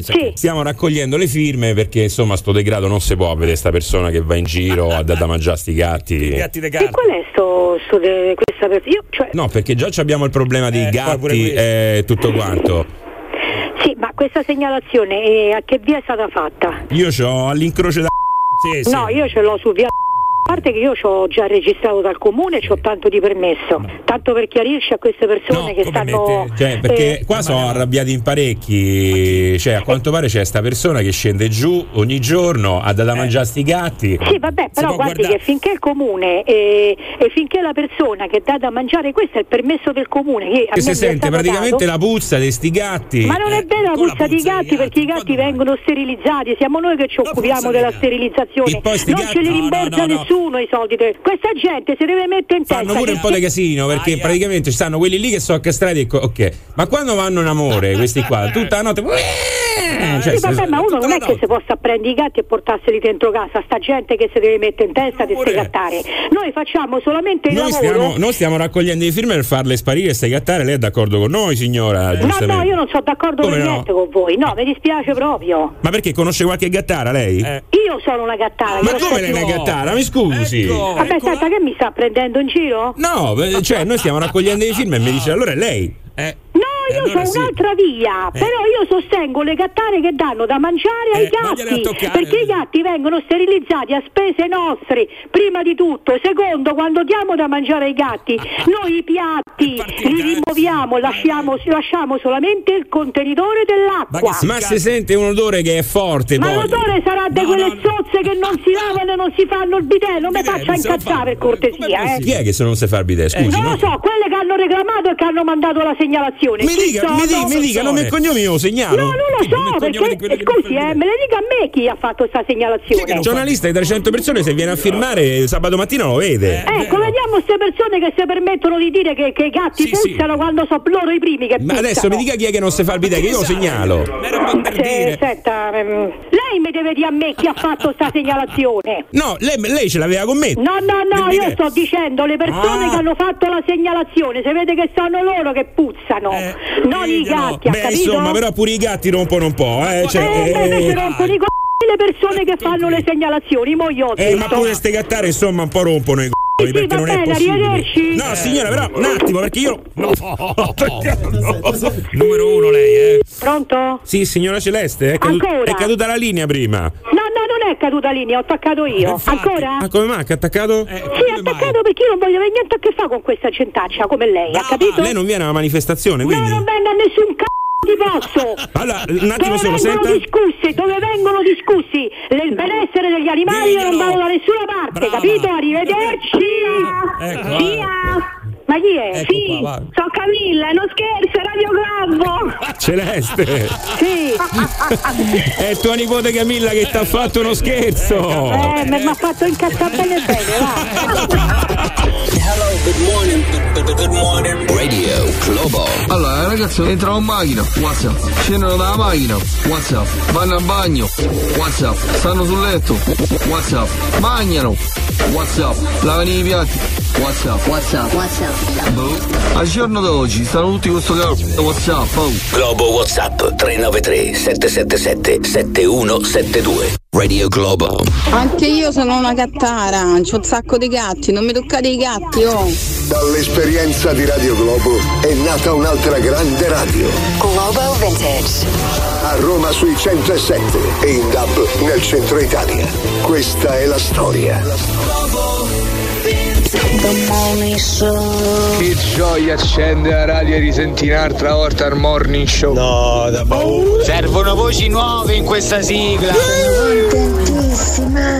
Sì. Stiamo raccogliendo le firme perché, insomma, sto degrado non si può vedere sta persona che va in giro a da mangiare sti gatti. E qual è questa persona? No, perché già abbiamo il problema dei gatti e tutto quanto. Sì, ma questa segnalazione a che via è stata fatta? Io ce l'ho all'incrocio da... Sì. No, io ce l'ho su via... A parte che io ci ho già registrato dal comune, ci ho tanto di permesso, tanto per chiarirci a queste persone che stanno... perché qua sono arrabbiati in parecchi, cioè a quanto pare c'è sta persona che scende giù ogni giorno a da mangiare sti gatti. Sì, vabbè, però guardi che finché il comune e finché la persona che dà da mangiare, questo è il permesso del comune. Che si sente praticamente la puzza di sti gatti. Ma non è bella la puzza dei gatti, perché i gatti vengono sterilizzati, siamo noi che ci occupiamo della sterilizzazione, non ce li rimborsa nessuno. nessuno i soldi. Questa gente si deve mettere in testa. Fanno pure un po' di casino, perché praticamente ci stanno quelli lì che sono accastrati. Ok, ma quando vanno in amore questi qua, tutta la notte. Cioè, sì, vabbè, ma uno non è che si possa prendere i gatti e portarseli dentro casa, sta gente che si deve mettere in testa di ste gattare. Noi facciamo solamente il lavoro. Noi stiamo raccogliendo le firme per farle sparire ste gattare, lei è d'accordo con noi, signora? No, io non sono d'accordo per niente con voi. No, mi dispiace proprio. Ma perché conosce qualche gattara lei? Io sono una gattara. Ma come lei è una gattara? Mi scusi. Vabbè, senta, che mi sta prendendo in giro? No, cioè noi stiamo raccogliendo le firme e mi dice allora è lei. Io sono un'altra via, però io sostengo le gattare che danno da mangiare ai gatti, perché i gatti vengono sterilizzati a spese nostre, prima di tutto. Secondo, quando diamo da mangiare ai gatti, noi i piatti li rimuoviamo, lasciamo solamente il contenitore dell'acqua. Ma si sente un odore che è forte. Ma l'odore sarà di quelle zozze che non si lavano e non si fanno il bidet. Non mi faccia incazzare, per cortesia. Chi è che se non si fa il bidet? Scusi, non lo so, quelle che hanno reclamato e che hanno mandato la segnalazione. Mi dica, nome e cognome, io lo segnalo. No, non lo so, perché scusi, me le dica a me chi ha fatto sta segnalazione. Un giornalista di 300 persone, se viene a firmare sabato mattina lo vede. Ecco, vediamo queste persone che si permettono di dire che i gatti puzzano quando sono loro i primi che puzzano. Ma adesso mi dica chi è che non si fa il bidet, che io lo segnalo. Senta, lei mi deve dire a me chi ha fatto sta segnalazione. No, lei ce l'aveva con me. No, io sto dicendo le persone che hanno fatto la segnalazione, se vede che sono loro che puzzano. Non i gatti, ha capito? Insomma, però pure i gatti rompono un po', rompono i le persone che fanno le segnalazioni, ma pure queste gattare, insomma, un po' rompono i perché non è possibile. Arrivederci. No, signora, però un attimo, perché io numero uno lei, Pronto? Sì, signora Celeste, è caduta la linea prima. No, non è caduta linea, ho attaccato io. Ancora? Ma come mai che ha attaccato? Sì, ha attaccato perché io non voglio avere niente a che fare con questa gentaccia come lei, ha capito? Lei non viene alla manifestazione, quindi? No, non vengo a nessun di posto. Allora, un attimo solo, senta. Dove vengono discussi il benessere degli animali, io non vado da nessuna parte, capito? Arrivederci. Ecco, ma chi è? Ecco sono Camilla, non scherzo, Radio Globo. Celeste. Sì. È tua nipote Camilla che ti ha fatto uno scherzo. Mi ha fatto incazzare bene, va. Hello, good morning. Radio Globo. Allora ragazzi, entrano in macchina, WhatsApp, scendono dalla macchina, WhatsApp, vanno al bagno, WhatsApp, stanno sul letto, WhatsApp, mangiano, WhatsApp, lavano i piatti, WhatsApp. Al giorno d'oggi stanno tutti questo cazzo WhatsApp. Globo WhatsApp 393 777 7172. Radio Globo. Anche io sono una gattara, c'ho un sacco di gatti, non mi toccate i gatti, Dall'esperienza di Radio Globo è nata un'altra grande radio. Globo Vintage. A Roma sui 107 e in DAB nel centro Italia. Questa è la storia. Globo Vintage. Che gioia accendere la radio e risentire un'altra volta al Morning Show. No, servono voci nuove in questa sigla.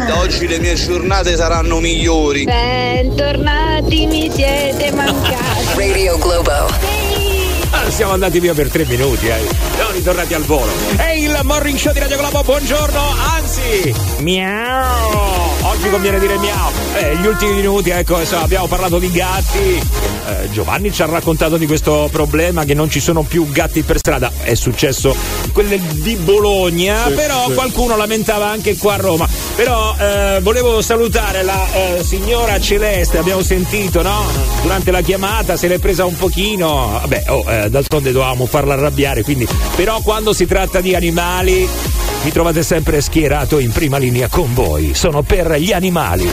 Da oggi le mie giornate saranno migliori. Bentornati, mi siete mancati. Radio Globo. Siamo andati via per 3 minuti, siamo ritornati al volo. È il Morning Show di Radio Globo, buongiorno, anzi, miau, oggi conviene dire miau. Gli ultimi minuti, abbiamo parlato di gatti. Giovanni ci ha raccontato di questo problema che non ci sono più gatti per strada. È successo quelle di Bologna, però qualcuno lamentava anche qua a Roma. Però volevo salutare la signora Celeste, abbiamo sentito, no? Durante la chiamata se l'è presa un pochino, d'altronde dovevamo farla arrabbiare, quindi. Però quando si tratta di animali mi trovate sempre schierato in prima linea con voi, sono per gli animali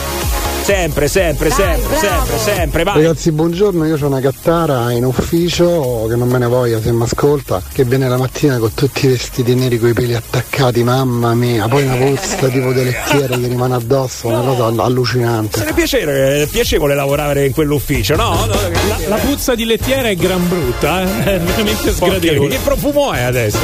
sempre. Vai. Ragazzi, buongiorno, io sono una gattara in ufficio, che non me ne voglia se mi ascolta, che viene la mattina con tutti i vestiti neri, coi peli attaccati, mamma mia, poi una polsta tipo di lettiere che rimane addosso, una cosa allucinante. È piacevole lavorare in quell'ufficio, no? La puzza di lettiere è gran brutta, è veramente sgradevole. Che profumo è adesso?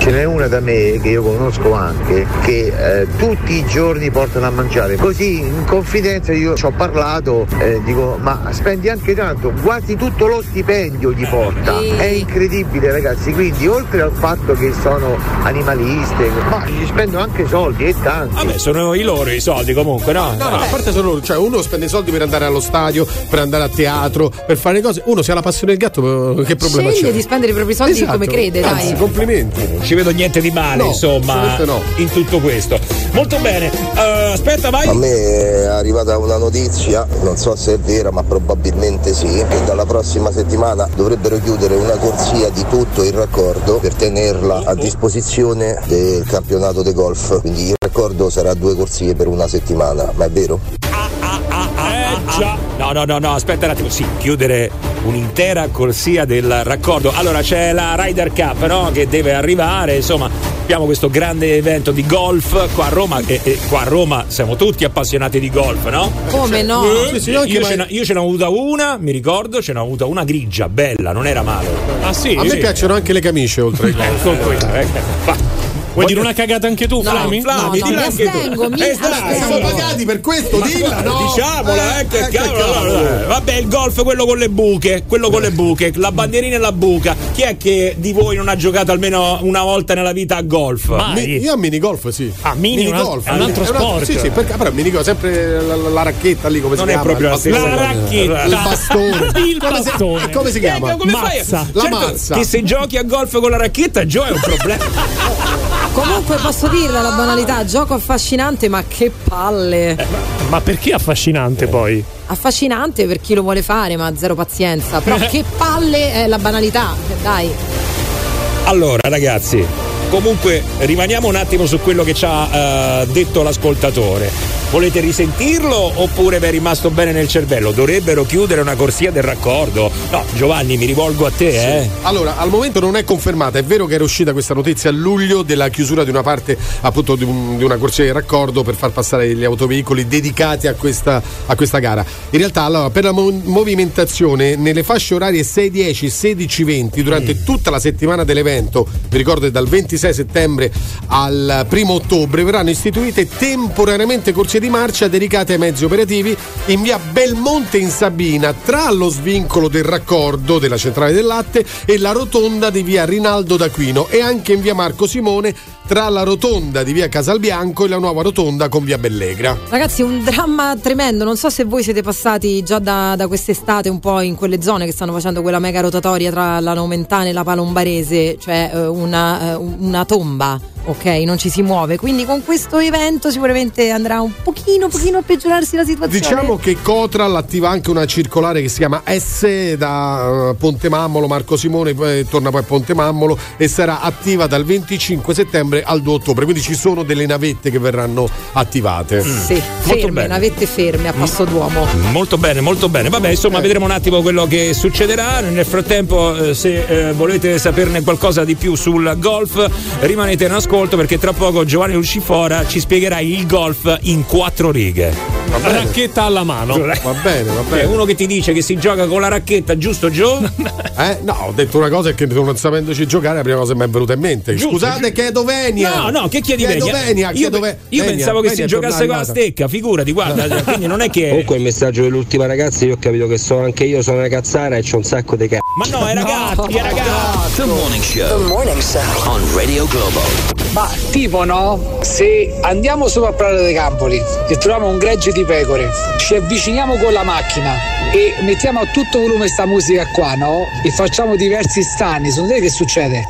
Ce n'è una da me che io conosco anche, che tutti i giorni portano a mangiare, così in confine confidenza, io ci ho parlato, dico ma spendi anche tanto, quasi tutto lo stipendio gli porta, è incredibile ragazzi. Quindi oltre al fatto che sono animaliste, ma gli spendono anche soldi e tanti. Vabbè, sono i loro i soldi comunque, no? No, a parte sono, cioè uno spende i soldi per andare allo stadio, per andare a teatro, per fare cose, uno se ha la passione del gatto che problema sceglie c'è? Di spendere i propri soldi, esatto, come crede, anzi, dai. Complimenti. Non ci vedo niente di male, no, insomma, no, in tutto questo. Molto bene, aspetta vai. A me è arrivata una notizia, non so se è vera ma probabilmente sì, che dalla prossima settimana dovrebbero chiudere una corsia di tutto il raccordo per tenerla a disposizione del campionato di golf, quindi il raccordo sarà 2 corsie per una settimana, ma è vero? No, aspetta un attimo, sì, chiudere un'intera corsia del raccordo. Allora c'è la Ryder Cup, no? Che deve arrivare, insomma, abbiamo questo grande evento di golf qua a Roma, e qua a Roma siamo tutti appassionati di golf, no? Come no? Io ce n'ho avuta una, mi ricordo, ce n'ho avuta una grigia, bella, non era male. Ah sì? A me piacciono anche le camicie oltre ai golf. Vuoi dire una cagata anche tu, Flami? Sono pagati per questo, dilla, no? Diciamola, cavolo. Vabbè, il golf, quello con le buche, la bandierina e la buca. Chi è che di voi non ha giocato almeno una volta nella vita a golf? Io a minigolf, sì. Ah, minigolf? È un altro sport. Sì, però minigolf, sempre la racchetta lì, come si chiama? Non è proprio la stessa. La racchetta. Il bastone. Come si chiama? La mazza. Che se giochi a golf con la racchetta, Joe è un problema. Comunque posso dirla la banalità, gioco affascinante, ma che palle. Ma perché affascinante poi? Affascinante per chi lo vuole fare, ma zero pazienza. Però che palle è la banalità, dai. Allora ragazzi, comunque rimaniamo un attimo su quello che ci ha detto l'ascoltatore. Volete risentirlo oppure vi è rimasto bene nel cervello? Dovrebbero chiudere una corsia del raccordo. No, Giovanni, mi rivolgo a te, sì. Allora, al momento non è confermata. È vero che era uscita questa notizia a luglio della chiusura di una parte, appunto, di una corsia del raccordo per far passare gli autoveicoli dedicati a questa gara. In realtà, allora, per la movimentazione nelle fasce orarie 6:10, 16:20 durante tutta la settimana dell'evento, vi ricordo è dal 26 settembre al 1° ottobre, verranno istituite temporaneamente corsie di marcia dedicate ai mezzi operativi in via Belmonte in Sabina, tra lo svincolo del raccordo della centrale del latte e la rotonda di via Rinaldo d'Aquino, e anche in via Marco Simone tra la rotonda di via Casalbianco e la nuova rotonda con via Bellegra. Ragazzi, un dramma tremendo, non so se voi siete passati già da quest'estate un po' in quelle zone che stanno facendo quella mega rotatoria tra la Nomentana e la Palombarese, cioè una tomba, ok? Non ci si muove, quindi con questo evento sicuramente andrà un pochino a peggiorarsi la situazione. Diciamo che Cotral attiva anche una circolare che si chiama S da Ponte Mammolo, Marco Simone, torna poi a Ponte Mammolo, e sarà attiva dal 25 settembre al 2 ottobre, quindi ci sono delle navette che verranno attivate. Sì, molto ferme, bene. Navette ferme a passo d'uomo. Molto bene. Vabbè, insomma, vedremo un attimo quello che succederà. Nel frattempo, se volete saperne qualcosa di più sul golf, rimanete in ascolto, perché tra poco Giovanni Lucifora ci spiegherà il golf in 4 righe. Racchetta alla mano. Va bene. Uno che ti dice che si gioca con la racchetta, giusto Gio? No, ho detto una cosa che non sapendoci giocare, la prima cosa che mi è venuta in mente. Giusto, scusate, che è dov'è? No, che chiedi Venia? Io pensavo che si giocasse con la stecca, figurati, guarda, no. Quindi non è che. Comunque il messaggio dell'ultima ragazza, io ho capito che sono una cazzara e c'ho un sacco di cazzo. Ma no, era gatto. The Morning Show on Radio Globo. Ma tipo no, se andiamo sopra a Prato dei Campoli e troviamo un gregge di pecore, ci avviciniamo con la macchina e mettiamo a tutto volume sta musica qua, no? E facciamo diversi stani, secondo te che succede?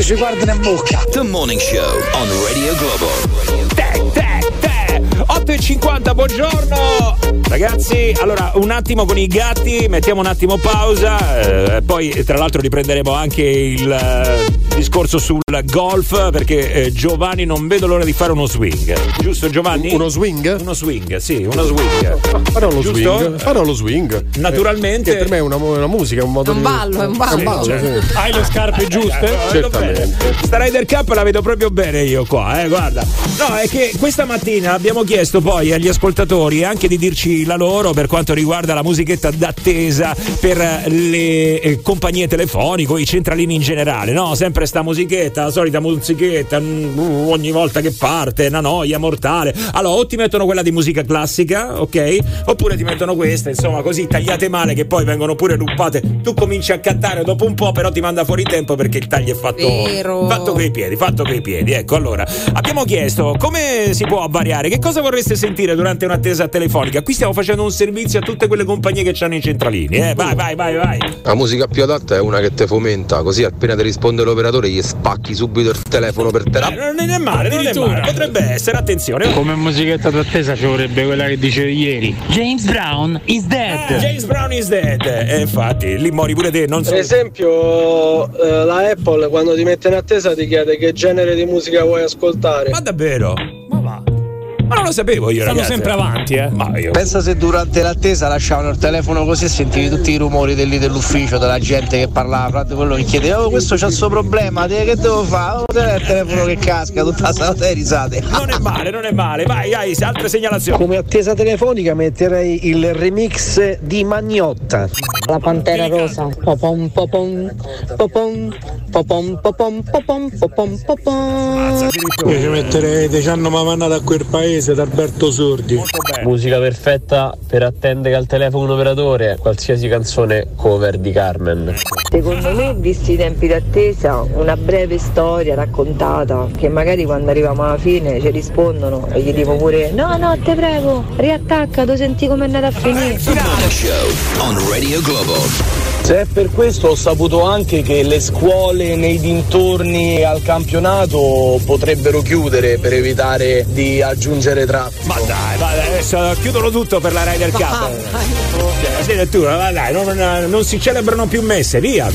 Ci guardano in bocca. The Morning Show on Radio Globo. 8:50, buongiorno ragazzi. Allora, un attimo con i gatti, mettiamo un attimo pausa, poi tra l'altro riprenderemo anche il discorso sul golf, perché Giovanni non vedo l'ora di fare uno swing, giusto Giovanni? Uno swing. Farò lo swing naturalmente, per me è una musica, è un modo, è un ballo. Certo. Hai le scarpe giuste? Certamente. Sta Ryder Cup la vedo proprio bene io qua, guarda. No, è che questa mattina abbiamo chiesto chiesto poi agli ascoltatori anche di dirci la loro per quanto riguarda la musichetta d'attesa per le compagnie telefoniche o i centralini in generale, no? Sempre sta musichetta, la solita musichetta ogni volta che parte, una noia mortale. Allora, o ti mettono quella di musica classica, ok? Oppure ti mettono questa, insomma, così tagliate male che poi vengono pure luppate. Tu cominci a cantare, dopo un po' però ti manda fuori tempo perché il taglio è fatto coi piedi. Ecco, allora abbiamo chiesto come si può avvariare, che cosa vorreste sentire durante un'attesa telefonica. Qui stiamo facendo un servizio a tutte quelle compagnie che c'hanno i centralini, vai. La musica più adatta è una che te fomenta, così appena ti risponde l'operatore gli spacchi subito il telefono per terapia. Non è male, potrebbe essere, attenzione. Come musichetta d'attesa ci vorrebbe quella che dicevo ieri, James Brown is dead. E infatti lì mori pure te, non so. Per esempio la Apple quando ti mette in attesa ti chiede che genere di musica vuoi ascoltare. Ma davvero? Ma va. Ma non lo sapevo io. Stanno sempre avanti, eh. Ma io... Pensa se durante l'attesa lasciavano il telefono così e sentivi tutti i rumori lì dell'ufficio, della gente che parlava, quello che chiede: oh, questo c'ha il suo problema, che devo fare? Oh, il telefono che casca, tutta salata di risate. Non è male. Vai, altre segnalazioni. Come attesa telefonica metterei il remix di Magnotta. La Pantera Rosa. Popom popom popom popom popom popom popom popom. Io ci metterei Te c'hanno mamanna da quel paese da Alberto Sordi. Musica perfetta per attendere al telefono un operatore, qualsiasi canzone cover di Carmen. Secondo me, visti i tempi d'attesa, una breve storia raccontata, che magari quando arriviamo alla fine ci rispondono e gli dico pure no, te prego, riattacca, tu senti com'è andata a finire. The Morning Show on Radio Globo. Se è per questo ho saputo anche che le scuole nei dintorni al campionato potrebbero chiudere per evitare di aggiungere traffico. Ma dai, adesso chiudono tutto per la Ryder Cup. Non si celebrano più messe, via.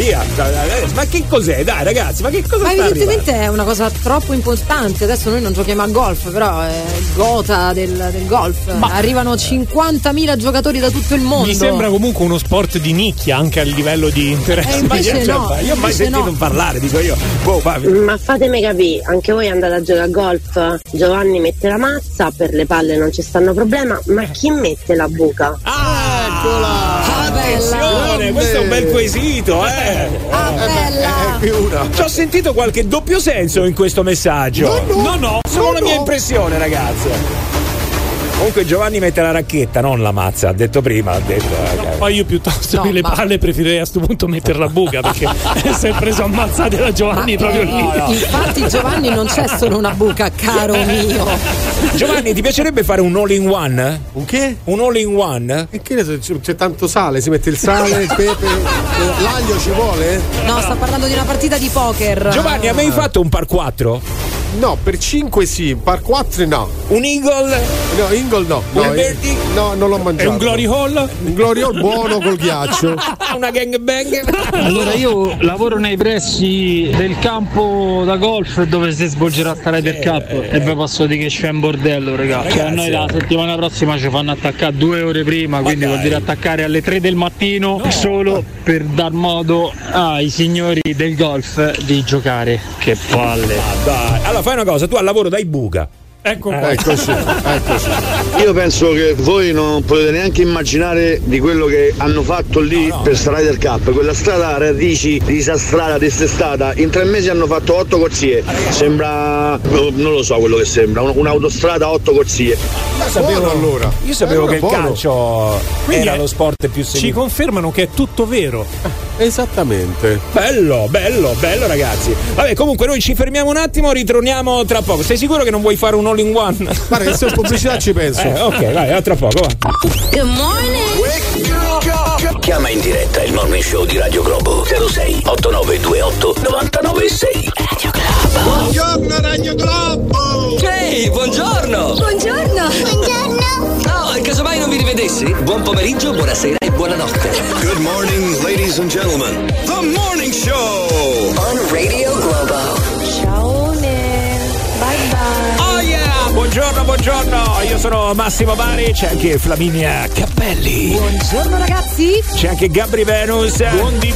Ma che cos'è? Dai ragazzi, ma che cosa sta arrivando? Ma evidentemente è una cosa troppo importante. Adesso noi non giochiamo a golf, però è gota del golf. Ma arrivano 50.000 giocatori da tutto il mondo. Mi sembra comunque uno sport di nicchia anche al livello di interesse. Io ho mai sentito parlare, dico io. Ma fatemi capire, anche voi andate a giocare a golf? Giovanni mette la mazza, per le palle non ci stanno problema, ma chi mette la buca? Eccola! Attenzione, questo è un bel quesito, bella. Ci ho sentito qualche doppio senso in questo messaggio. No, solo la mia impressione, ragazzi. Comunque Giovanni mette la racchetta, non la mazza, ha detto prima, no, poi io piuttosto che le palle preferirei a sto punto mettere la buca, perché essere preso ammazzate da Giovanni proprio lì. No. Infatti Giovanni non c'è solo una buca, caro mio. Giovanni, ti piacerebbe fare un all in one? Un che? Un all in one? E che ne so, c'è tanto sale, si mette il sale, il pepe, l'aglio ci vuole? No, sta parlando di una partita di poker. Giovanni, avevi fatto un par 4? No, per 5 sì, par 4 no. Un eagle? No, eagle no. Un verdi? No, non l'ho mangiato. E un glory hole? Un glory hole buono col ghiaccio. Una gangbang? Allora io lavoro nei pressi del campo da golf dove si svolgerà sta Ryder Cup e vi posso dire che c'è un bordello, ragazzi. Cioè, noi la settimana prossima ci fanno attaccare 2 ore prima, quindi vuol dire attaccare alle 3 del mattino solo per dar modo ai signori del golf di giocare. Che palle. Allora, fai una cosa, tu al lavoro dai buca. Eccoci. Io penso che voi non potete neanche immaginare di quello che hanno fatto lì per sta Ryder Cup. Quella strada radici disastrata, destestata, in 3 mesi hanno fatto 8 corsie. Sembra, non lo so quello che sembra, un'autostrada a 8 corsie. Io sapevo che il calcio era lo sport più seguito. Ci confermano che è tutto vero. Esattamente. Bello ragazzi. Vabbè, comunque noi ci fermiamo un attimo, ritorniamo tra poco. Sei sicuro che non vuoi fare un all in one? Guarda che se ho pubblicità ci penso. Ok, vai, a tra poco, va. Good morning. Chiama in diretta il Morning Show di Radio Globo 06 8928 996. Radio Globo. Buongiorno Radio Globo. Ehi, hey, Buongiorno. No, e casomai non vi rivedessi? Buon pomeriggio, buonasera e buonanotte. Good morning, ladies and gentlemen. The Morning Show on Radio Globo. Ciao. Oh yeah, buongiorno, io sono Massimo Bari, c'è anche Flaminia Cappelli. Buongiorno ragazzi. C'è anche Gabri Venus. Buondì.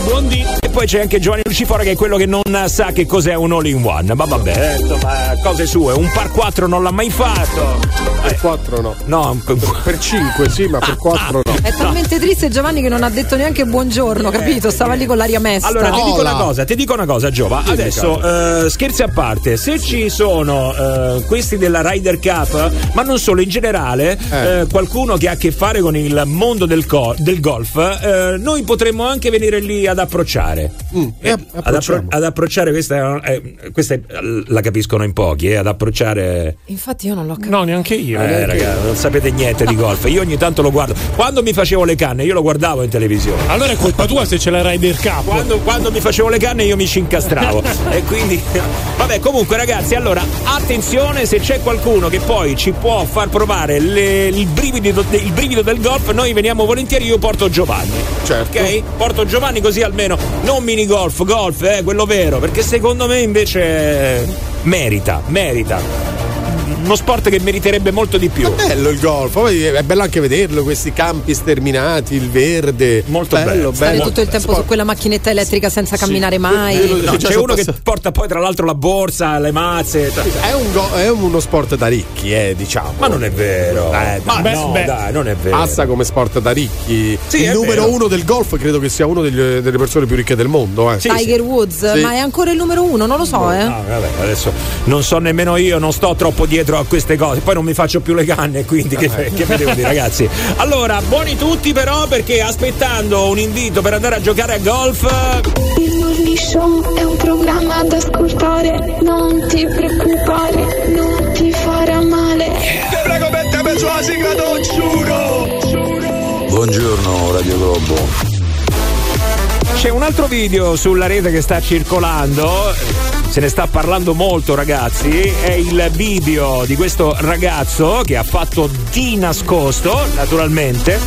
poi c'è anche Giovanni Lucifora che è quello che non sa che cos'è un all in one, ma vabbè, insomma, cose sue. Un par 4 non l'ha mai fatto, per 4 no, no, per 5 sì, ma per 4 no. È talmente triste Giovanni che non ha detto neanche buongiorno, capito? Stava lì con l'aria mesta. Allora ti dico una cosa, Giova, adesso scherzi a parte, se ci sono questi della Ryder Cup, ma non solo, in generale qualcuno che ha a che fare con il mondo del golf, noi potremmo anche venire lì ad approcciare, ad approcciare questa la capiscono in pochi, ad approcciare. Infatti io non l'ho capito. No, neanche io. Raga, non sapete niente di golf. Io ogni tanto lo guardo. Quando mi facevo le canne io lo guardavo in televisione. Allora è colpa tua se ce la Ryder Cup. Quando mi facevo le canne io mi ci incastravo. E quindi vabbè, comunque ragazzi, allora attenzione, se c'è qualcuno che poi ci può far provare il brivido del golf, noi veniamo volentieri. Io porto Giovanni, certo. Ok? Porto Giovanni, così almeno non mini golf, quello vero, perché secondo me invece merita. Uno sport che meriterebbe molto di più. È bello il golf, poi è bello anche vederlo, questi campi sterminati, il verde. Molto bello. Stare tutto il tempo su quella macchinetta elettrica senza camminare mai. No, c'è uno che porta poi tra l'altro la borsa, le mazze. È uno sport da ricchi, diciamo. Ma non è vero. Dai, non è vero. Passa come sport da ricchi. Sì, il numero 1 del golf credo che sia uno delle persone più ricche del mondo. Tiger Woods, ma è ancora il numero 1, non lo so. No, vabbè, adesso non so nemmeno io, non sto troppo dietro a queste cose, poi non mi faccio più le canne, quindi che mi devo dire, ragazzi. Allora, buoni tutti però, perché aspettando un invito per andare a giocare a golf. Il Morning Show è un programma da ascoltare, non ti preoccupare, non ti farà male. Ti prego, mettimi sulla sigla, non giuro. Buongiorno Radio Globo. C'è un altro video sulla rete che sta circolando, se ne sta parlando molto ragazzi, è il video di questo ragazzo che ha fatto di nascosto, naturalmente,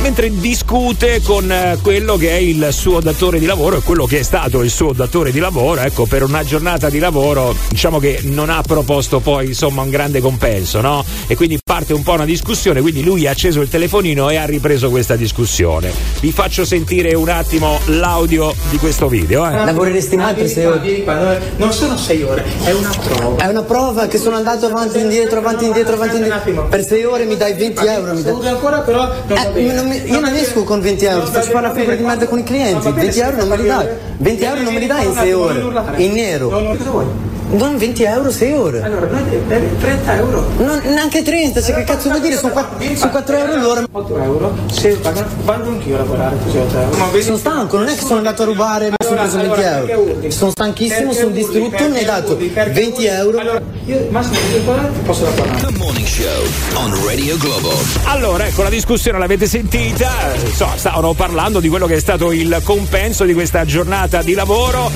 mentre discute con quello che è il suo datore di lavoro e quello che è stato il suo datore di lavoro, ecco, per una giornata di lavoro, diciamo che non ha proposto poi insomma un grande compenso, no? E quindi parte un po' una discussione, quindi lui ha acceso il telefonino e ha ripreso questa discussione. Vi faccio sentire un attimo l'audio di questo video. Lavoreresti altri 6 ore? Non sono 6 ore, è una prova. È una prova che sono andato avanti e indietro. Per 6 ore mi dai 20 euro. Mi dai. Ancora, però io non esco con 20 euro, faccio fare una figura di merda con i clienti. 20 euro non me li dai. 20 euro non me li dai in 6 ore. In nero. Cosa vuoi? Non 20 euro, 6 ore. Allora, 30 euro. Non, neanche 30, cioè che cazzo vuol dire? Sono 4 euro l'ora. 8 euro, se vado anch'io a lavorare così 8 euro. Sono stanco, non è che sono andato a rubare, ma sono preso 20 euro. Sono stanchissimo, sono distrutto, mi hai dato 20 euro. Allora, io Massimo, ti posso lavorare. The Morning Show on Radio Globo. Allora, ecco, la discussione l'avete sentita. Stavano parlando di quello che è stato il compenso di questa giornata di lavoro.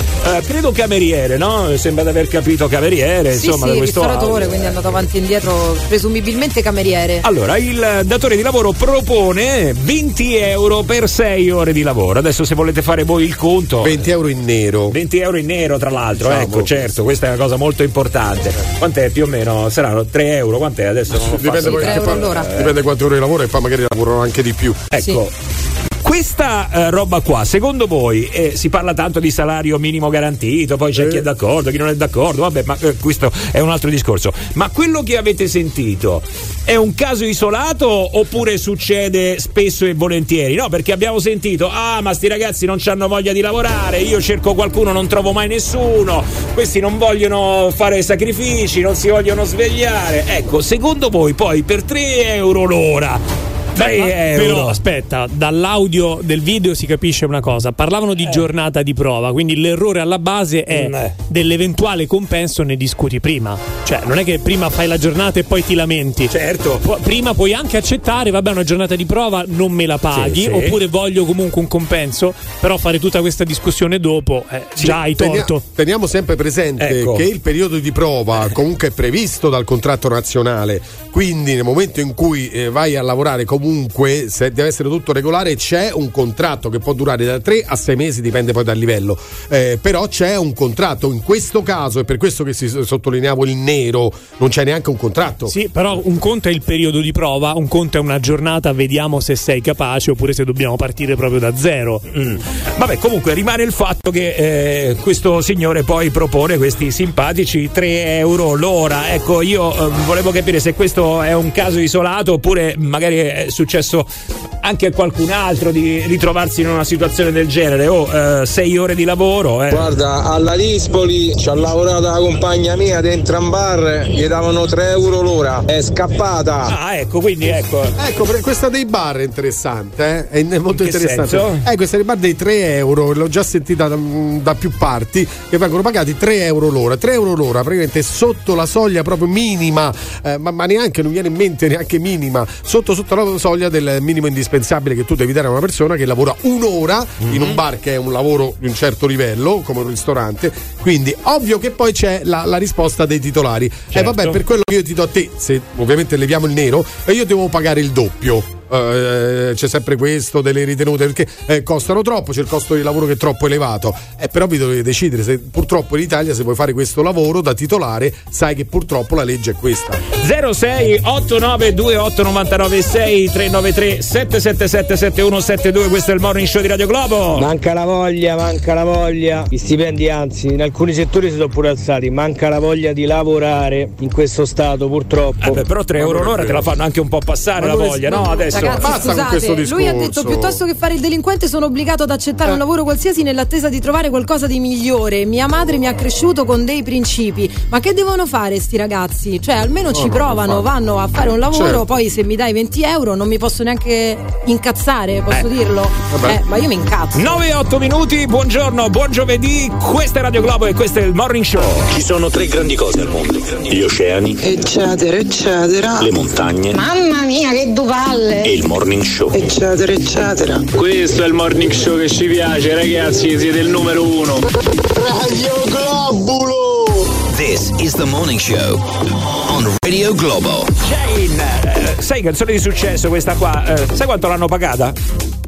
Credo cameriere, no? Sembra di aver capito cameriere, sì, insomma, sì, da questo ristoratore, quindi è andato avanti e indietro, presumibilmente cameriere. Allora, il datore di lavoro propone 20 euro per 6 ore di lavoro. Adesso se volete fare voi il conto, 20 euro in nero. 20 euro in nero, tra l'altro, diciamo. Ecco, certo, questa è una cosa molto importante. Quant'è più o meno? Saranno 3 euro, quant'è? Adesso non dipende, dipende quante ore di lavoro, e poi magari lavorano anche di più. Ecco. Sì. Questa roba qua, secondo voi, si parla tanto di salario minimo garantito, poi c'è chi è d'accordo, chi non è d'accordo, vabbè, ma questo è un altro discorso. Ma quello che avete sentito è un caso isolato oppure succede spesso e volentieri? No, perché abbiamo sentito, ma sti ragazzi non c'hanno voglia di lavorare, io cerco qualcuno, non trovo mai nessuno, questi non vogliono fare sacrifici, non si vogliono svegliare. Ecco, secondo voi poi per 3 euro l'ora... Però aspetta, dall'audio del video si capisce una cosa. Parlavano di giornata di prova, quindi l'errore alla base è dell'eventuale compenso ne discuti prima. Cioè non è che prima fai la giornata e poi ti lamenti. Certo. Prima puoi anche accettare, vabbè, una giornata di prova non me la paghi, sì. Oppure voglio comunque un compenso. Però fare tutta questa discussione dopo, già hai torto. Teniamo sempre presente, ecco, che il periodo di prova comunque è previsto dal contratto nazionale. Quindi nel momento in cui vai a lavorare comunque comunque se deve essere tutto regolare c'è un contratto che può durare da 3 a 6 mesi, dipende poi dal livello, però c'è un contratto. In questo caso è per questo che si sottolineavo il nero, non c'è neanche un contratto. Sì, però un conto è il periodo di prova, un conto è una giornata, vediamo se sei capace oppure se dobbiamo partire proprio da zero. Vabbè, comunque rimane il fatto che questo signore poi propone questi simpatici 3 euro l'ora. Ecco, io volevo capire se questo è un caso isolato oppure magari è successo anche a qualcun altro di ritrovarsi in una situazione del genere. 6 ore di lavoro, Guarda, alla Rispoli ci ha lavorato la compagna mia dentro un bar, gli davano 3 euro l'ora, è scappata. Ah, ecco, quindi ecco, questa dei bar è interessante, è molto interessante. Questa dei bar dei 3 euro l'ho già sentita da più parti, che vengono pagati 3 euro l'ora, 3 euro l'ora praticamente sotto la soglia proprio minima, ma neanche, non viene in mente neanche minima, sotto la soglia del minimo indispensabile che tu devi dare a una persona che lavora un'ora in un bar, che è un lavoro di un certo livello come un ristorante. Quindi ovvio che poi c'è la risposta dei titolari, certo. Vabbè, per quello che io ti do a te, se ovviamente leviamo il nero, e io devo pagare il doppio. C'è sempre questo delle ritenute, perché costano troppo, c'è il costo di lavoro che è troppo elevato, però vi dovete decidere. Se purtroppo in Italia, se vuoi fare questo lavoro da titolare, sai che purtroppo la legge è questa. 06 89 28 99 6, 393 777 7172. Questo è il Morning Show di Radio Globo. Manca la voglia, i stipendi, anzi in alcuni settori si sono pure alzati, manca la voglia di lavorare in questo stato, purtroppo. Però 3 euro l'ora te la fanno anche un po' passare la voglia, no? Adesso ragazzi, basta, scusate, con questo discorso. Lui ha detto: piuttosto che fare il delinquente sono obbligato ad accettare un lavoro qualsiasi nell'attesa di trovare qualcosa di migliore. Mia madre mi ha cresciuto con dei principi. Ma che devono fare sti ragazzi? Cioè almeno ci provano, vanno a fare un lavoro, certo. Poi se mi dai 20 euro non mi posso neanche incazzare, posso dirlo? Ma io mi incazzo. 9:08, buongiorno, buon giovedì. Questa è Radio Globo e questo è il Morning Show. Ci sono 3 grandi cose al mondo: gli oceani, eccetera, le montagne, mamma mia che duvalle, e il Morning Show, eccetera. Questo è il Morning Show che ci piace, ragazzi, siete il numero 1. Radio Globulo. This is the Morning Show on Radio Globo. Jane, 6 canzoni di successo, questa qua, sai quanto l'hanno pagata?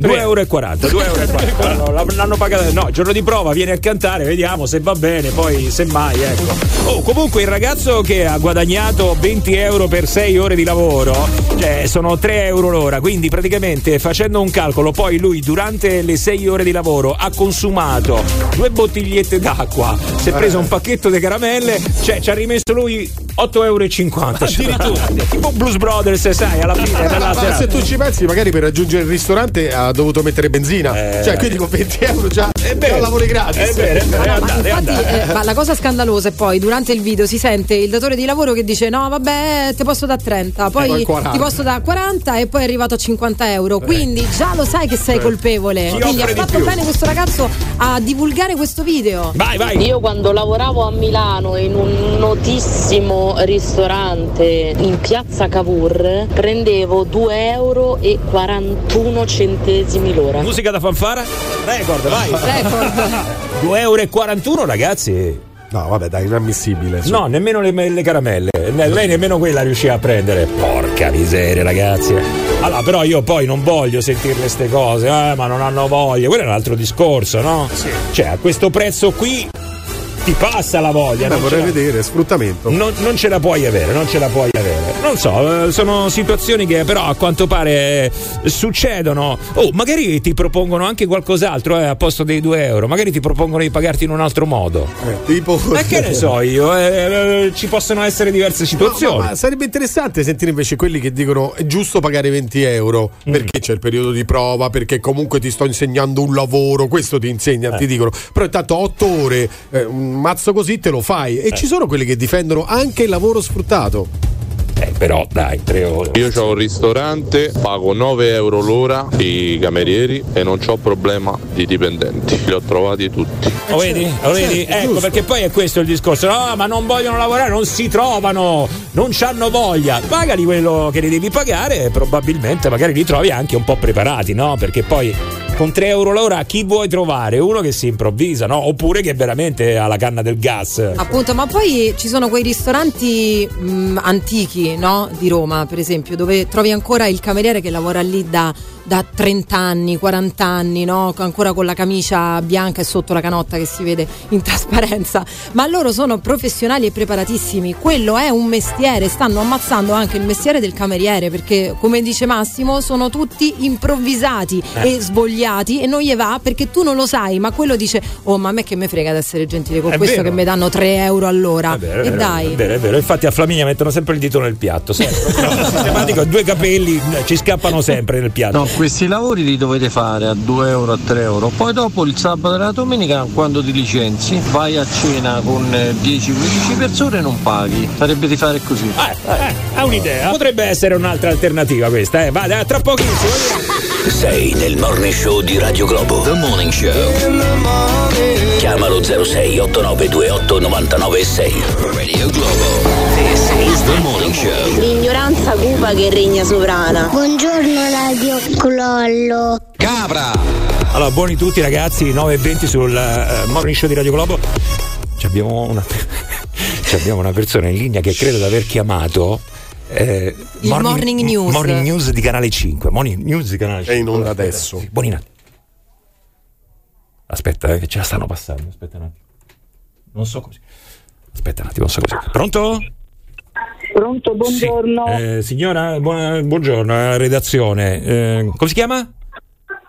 2,40 euro. L'hanno pagata, no, giorno di prova, viene a cantare, vediamo se va bene, poi semmai, ecco. Comunque il ragazzo che ha guadagnato 20 euro per 6 ore di lavoro, cioè sono 3 euro l'ora, quindi praticamente facendo un calcolo, poi lui durante le 6 ore di lavoro ha consumato 2 bottigliette d'acqua, si è preso un pacchetto di caramelle, cioè ci ha rimesso lui 8,50 euro. Addirittura, tipo Blues Brothers, sai, alla fine della, se tu ci pensi, magari per raggiungere il ristorante ha dovuto mettere benzina, cioè quindi con 20 euro già lavori gratis. Infatti, ma la cosa scandalosa è poi durante il video si sente il datore di lavoro che dice: no vabbè, te posso da 30, poi ti posso da 40, e poi è arrivato a 50 euro. Quindi già lo sai che sei colpevole. Quindi ha fatto bene questo ragazzo a divulgare questo video. Vai. Io quando lavoravo a Milano in un notissimo ristorante in piazza Cavour prendevo 2,41 euro l'ora. Musica da fanfara? Record, vai. 2,41 euro, ragazzi. No, vabbè, dai, inammissibile. No, nemmeno le caramelle. Lei nemmeno quella riusciva a prendere. Porca miseria, ragazzi. Allora, però io poi non voglio sentirle ste cose, ma non hanno voglia. Quello è un altro discorso, no? Sì. Cioè, a questo prezzo qui ti passa la voglia. Ma vorrei vedere sfruttamento. Non ce la puoi avere, Non so, sono situazioni che però a quanto pare succedono. Magari ti propongono anche qualcos'altro, a posto dei 2 euro. Magari ti propongono di pagarti in un altro modo. Tipo. Che ne so io, ci possono essere diverse situazioni. Ma sarebbe interessante sentire invece quelli che dicono: è giusto pagare 20 euro perché c'è il periodo di prova, perché comunque ti sto insegnando un lavoro, questo ti insegna, ti dicono. Però intanto 8 ore, un mazzo così te lo fai. E ci sono quelli che difendono anche il lavoro sfruttato. Però dai, 3 ore. Io ho un ristorante, pago 9 euro l'ora i camerieri e non ho problema di dipendenti, li ho trovati tutti. Lo vedi? Ecco, giusto. Perché poi è questo il discorso. No, ma non vogliono lavorare, non si trovano, non c'hanno voglia. Pagali quello che li devi pagare e probabilmente magari li trovi anche un po' preparati, no? Perché poi con 3 euro l'ora chi vuoi trovare? Uno che si improvvisa, no? Oppure che veramente ha la canna del gas. Appunto, ma poi ci sono quei ristoranti antichi, no? Di Roma, per esempio, dove trovi ancora il cameriere che lavora lì da 30 anni, 40 anni, no? Ancora con la camicia bianca e sotto la canotta che si vede in trasparenza. Ma loro sono professionali e preparatissimi. Quello è un mestiere, stanno ammazzando anche il mestiere del cameriere, perché come dice Massimo sono tutti improvvisati e svogliati e non gli va perché tu non lo sai, ma quello dice: oh, ma a me che me frega di essere gentile con è questo, vero, che mi danno 3 euro all'ora. È vero, e dai. È vero, infatti a Flaminia mettono sempre il dito nel piatto, sempre. No, sistematico, due capelli ci scappano sempre nel piatto. No, questi lavori li dovete fare a 2 euro, a 3 euro. Poi dopo il sabato e la domenica, quando ti licenzi, vai a cena con 10-15 persone e non paghi. Sarebbe di fare così. È un'idea. Potrebbe essere un'altra alternativa questa, eh. Vada, tra pochissimo. Sei nel Morning Show di Radio Globo. The Morning Show. Chiamalo 06 89 28 99 6. Radio Globo. This is The Morning Show. L'ignoranza cupa che regna sovrana. Buongiorno Radio Globo. Capra. Allora, buoni tutti ragazzi, 9:20 sul Morning Show di Radio Globo. Abbiamo una persona in linea che credo di aver chiamato il Morning News. Morning News di Canale 5. Morning News di Canale 5. È in onda adesso. Sì, buonina. Aspetta, che ce la stanno passando. Aspetta un attimo. Non so così. Pronto, buongiorno. Sì. Signora, buongiorno, redazione. Come si chiama?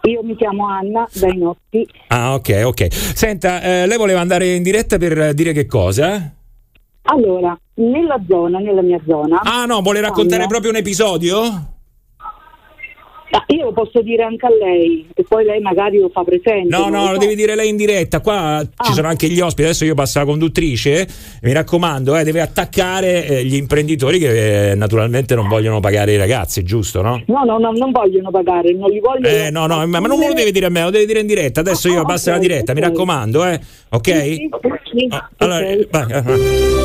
Io mi chiamo Anna, dai Notti. Ah, ok. Senta, lei voleva andare in diretta per dire che cosa? Allora, nella mia zona. Ah no, vuole raccontare proprio un episodio? Ah, io lo posso dire anche a lei e poi lei magari lo fa presente. No, lo devi dire lei in diretta. Qua ci sono anche gli ospiti. Adesso io passo la conduttrice. Mi raccomando, deve attaccare gli imprenditori che naturalmente non vogliono pagare i ragazzi, giusto, no? No, non vogliono pagare, non li vogliono. No, ma non lo devi dire a me, lo devi dire in diretta. Adesso io passo la diretta, mi raccomando, ok? Sì. Allora, okay. Vai.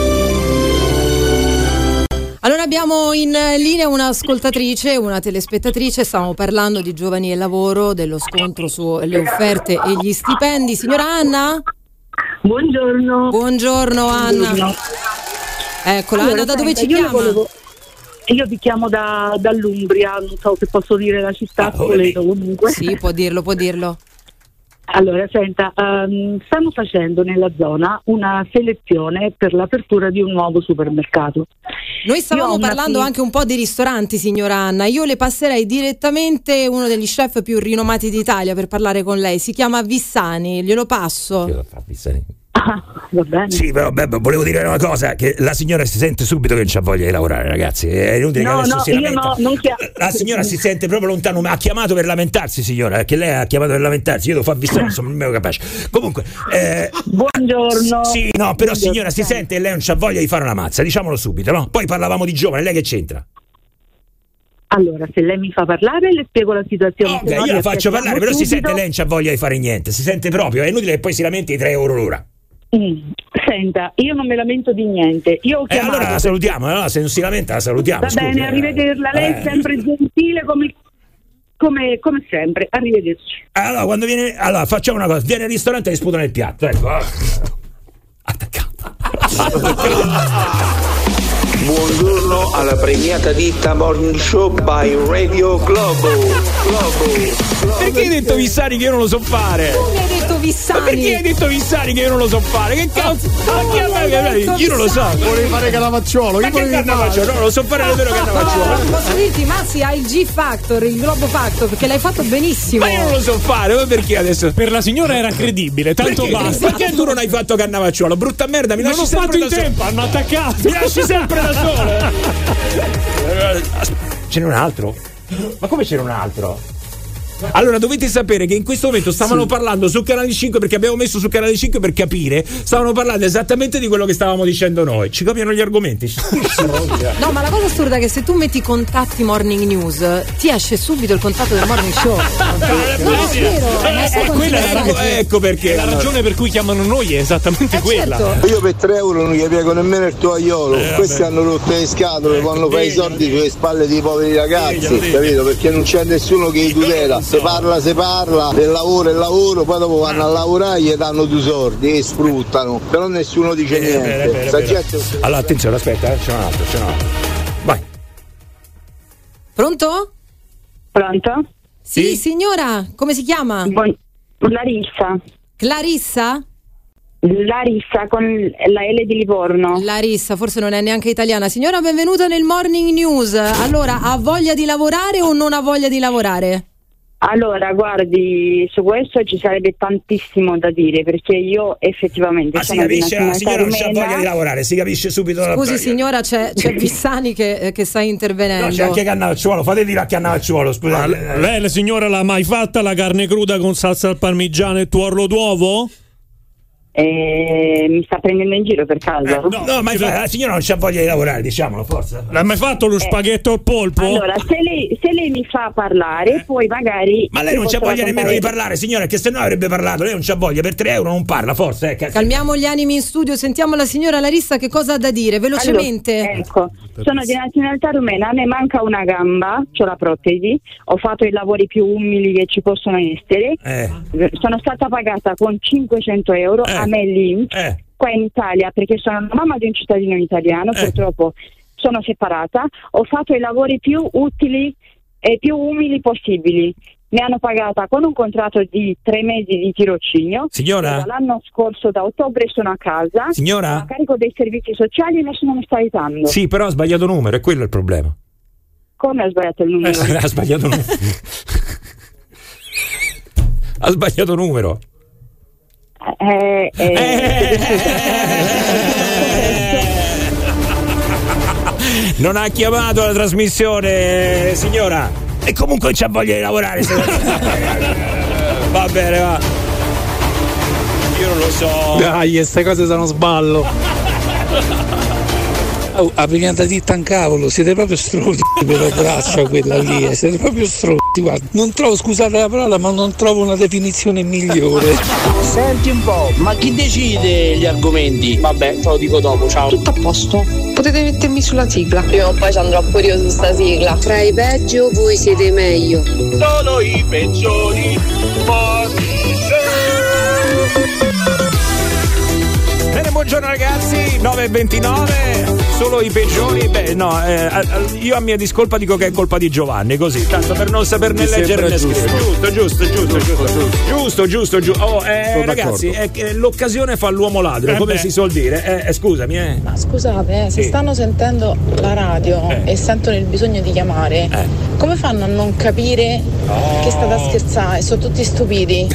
Allora abbiamo in linea un'ascoltatrice, una telespettatrice, stavamo parlando di giovani e lavoro, dello scontro sulle offerte e gli stipendi. Signora Anna? Buongiorno Anna. Eccola, allora, Anna, da dove ci chiama? Io ti chiamo dall'Umbria, non so se posso dire la città, Spoleto comunque. Sì, può dirlo. Allora, senta, stanno facendo nella zona una selezione per l'apertura di un nuovo supermercato. Noi stavamo parlando anche un po' di ristoranti, signora Anna. Io le passerei direttamente uno degli chef più rinomati d'Italia per parlare con lei. Si chiama Vissani, glielo passo. Ah, va bene. Sì, però volevo dire una cosa, che la signora si sente subito che non c'ha voglia di lavorare, ragazzi. È inutile che adesso si lamenta. La signora si sente proprio lontano, ma ha chiamato per lamentarsi, signora, perché lei ha chiamato per lamentarsi, io devo far vista, non sono nemmeno capace. Comunque, buongiorno. Sì, no, però buongiorno, signora, si sente e lei non c'ha voglia di fare una mazza, diciamolo subito, no? Poi parlavamo di giovane, lei che c'entra? Allora, se lei mi fa parlare le spiego la situazione. No, io la faccio parlare, però si sente lei non c'ha voglia di fare niente, si sente proprio, è inutile che poi si lamenti di 3 euro l'ora. Senta, io non mi lamento di niente. Io ho chiamato allora la salutiamo, no? Se non si lamenta la salutiamo. Va bene, arrivederla. Lei è sempre gentile come sempre. Arrivederci. Allora, quando viene, facciamo una cosa: viene al ristorante e gli sputa nel piatto. Ecco. Attaccata. Buongiorno alla premiata ditta Morning Show by Radio Globo. Perché hai detto Vissani che io non lo so fare? Come hai detto Vissani? Ma perché hai detto Vissani che io non lo so fare? Che cazzo? Io non lo so. Volevi fare Cannavacciuolo. Ma che Cannavacciuolo? No, lo so fare davvero Cannavacciuolo. Non posso dirti, Massi, hai il G Factor, il Globo Factor, perché l'hai fatto benissimo. Ma io non lo so fare, ma perché adesso? Per la signora era credibile, tanto perché? Basta. Perché tu non hai fatto Cannavacciuolo? Brutta merda, mi lasci sempre da solo. Non ho fatto in tempo, hanno attaccato. Mi lasci sempre da sole. Ce n'è un altro? Ma come c'era un altro? Allora dovete sapere che in questo momento stavano parlando su Canale 5, perché abbiamo messo su Canale 5 per capire, stavano parlando esattamente di quello che stavamo dicendo noi. Ci cambiano gli argomenti. No, ma la cosa assurda è che se tu metti contatti Morning News ti esce subito il contatto del Morning Show. Ecco perché la ragione per cui chiamano noi è esattamente quella. Certo. Io per 3 euro non gli piego nemmeno il toaiolo. Questi hanno rotto le scatole, quando fai i soldi sulle spalle dei poveri ragazzi, capito? Perché non c'è nessuno che li tutela. Si parla del lavoro, poi dopo vanno a lavorare, gli danno due soldi e sfruttano, però nessuno dice niente. Bene. Allora attenzione, aspetta, c'è un altro. Vai. Pronto? Sì, signora, come si chiama? Clarissa? Larissa con la L di Livorno. Larissa, forse non è neanche italiana. Signora, benvenuta nel Morning News. Allora, ha voglia di lavorare o non ha voglia di lavorare? Allora, guardi, su questo ci sarebbe tantissimo da dire, perché io effettivamente sono di nazionalità rumena. Si capisce, la signora non ha voglia di lavorare, si capisce subito. Scusi signora, c'è Vissani che sta intervenendo. No, c'è anche Cannavacciuolo, fate dire a Cannavacciuolo, scusate. Ma lei la signora l'ha mai fatta la carne cruda con salsa al parmigiano e tuorlo d'uovo? Mi sta prendendo in giro per caso? No, ma la signora non c'ha voglia di lavorare, diciamolo, forza. L'ha mai fatto lo spaghetto al polpo? Allora, se lei mi fa parlare, poi magari. Ma lei non c'ha voglia nemmeno di parlare, signora, che se no avrebbe parlato. Lei non c'ha voglia, per 3 euro non parla, forza. Calmiamo gli animi in studio, sentiamo la signora Larissa che cosa ha da dire, velocemente. Allora, ecco, sono di nazionalità rumena, ne manca una gamba, c'ho la protesi, ho fatto i lavori più umili che ci possono essere. Sono stata pagata con 500 euro. Me lì, qua in Italia, perché sono la mamma di un cittadino italiano, purtroppo sono separata, ho fatto i lavori più utili e più umili possibili, mi hanno pagata con un contratto di 3 mesi di tirocinio. Signora? L'anno scorso da ottobre sono a casa. Signora? A carico dei servizi sociali, nessuno mi sta aiutando. Sì, però ha sbagliato numero, è quello il problema. Come ha sbagliato il numero? Ha sbagliato numero. Non ha chiamato la trasmissione, signora. E comunque c'ha voglia di lavorare. Va bene, va. Io non lo so. Dai, queste cose sono sballo. Oh, apricata ditta in cavolo, siete proprio stronzi, però braccia quella lì, siete proprio stronzi, guarda. Non trovo, scusate la parola, ma non trovo una definizione migliore. Senti un po', ma chi decide gli argomenti? Vabbè, te lo dico dopo, ciao. Tutto a posto, potete mettermi sulla sigla. Prima o poi ci andrò pure io su sta sigla. Tra i peggi voi siete meglio. Sono i peggiori, Bene, buongiorno ragazzi, 9.29, solo i peggiori. Beh, no, io a mia discolpa dico che è colpa di Giovanni, così, tanto per non saper né leggere né scrivere. Giusto. Ragazzi, l'occasione fa l'uomo ladro, come si suol dire. Scusami, Ma scusate, se stanno sentendo la radio e sentono il bisogno di chiamare, come fanno a non capire che state a scherzare? Sono tutti stupidi.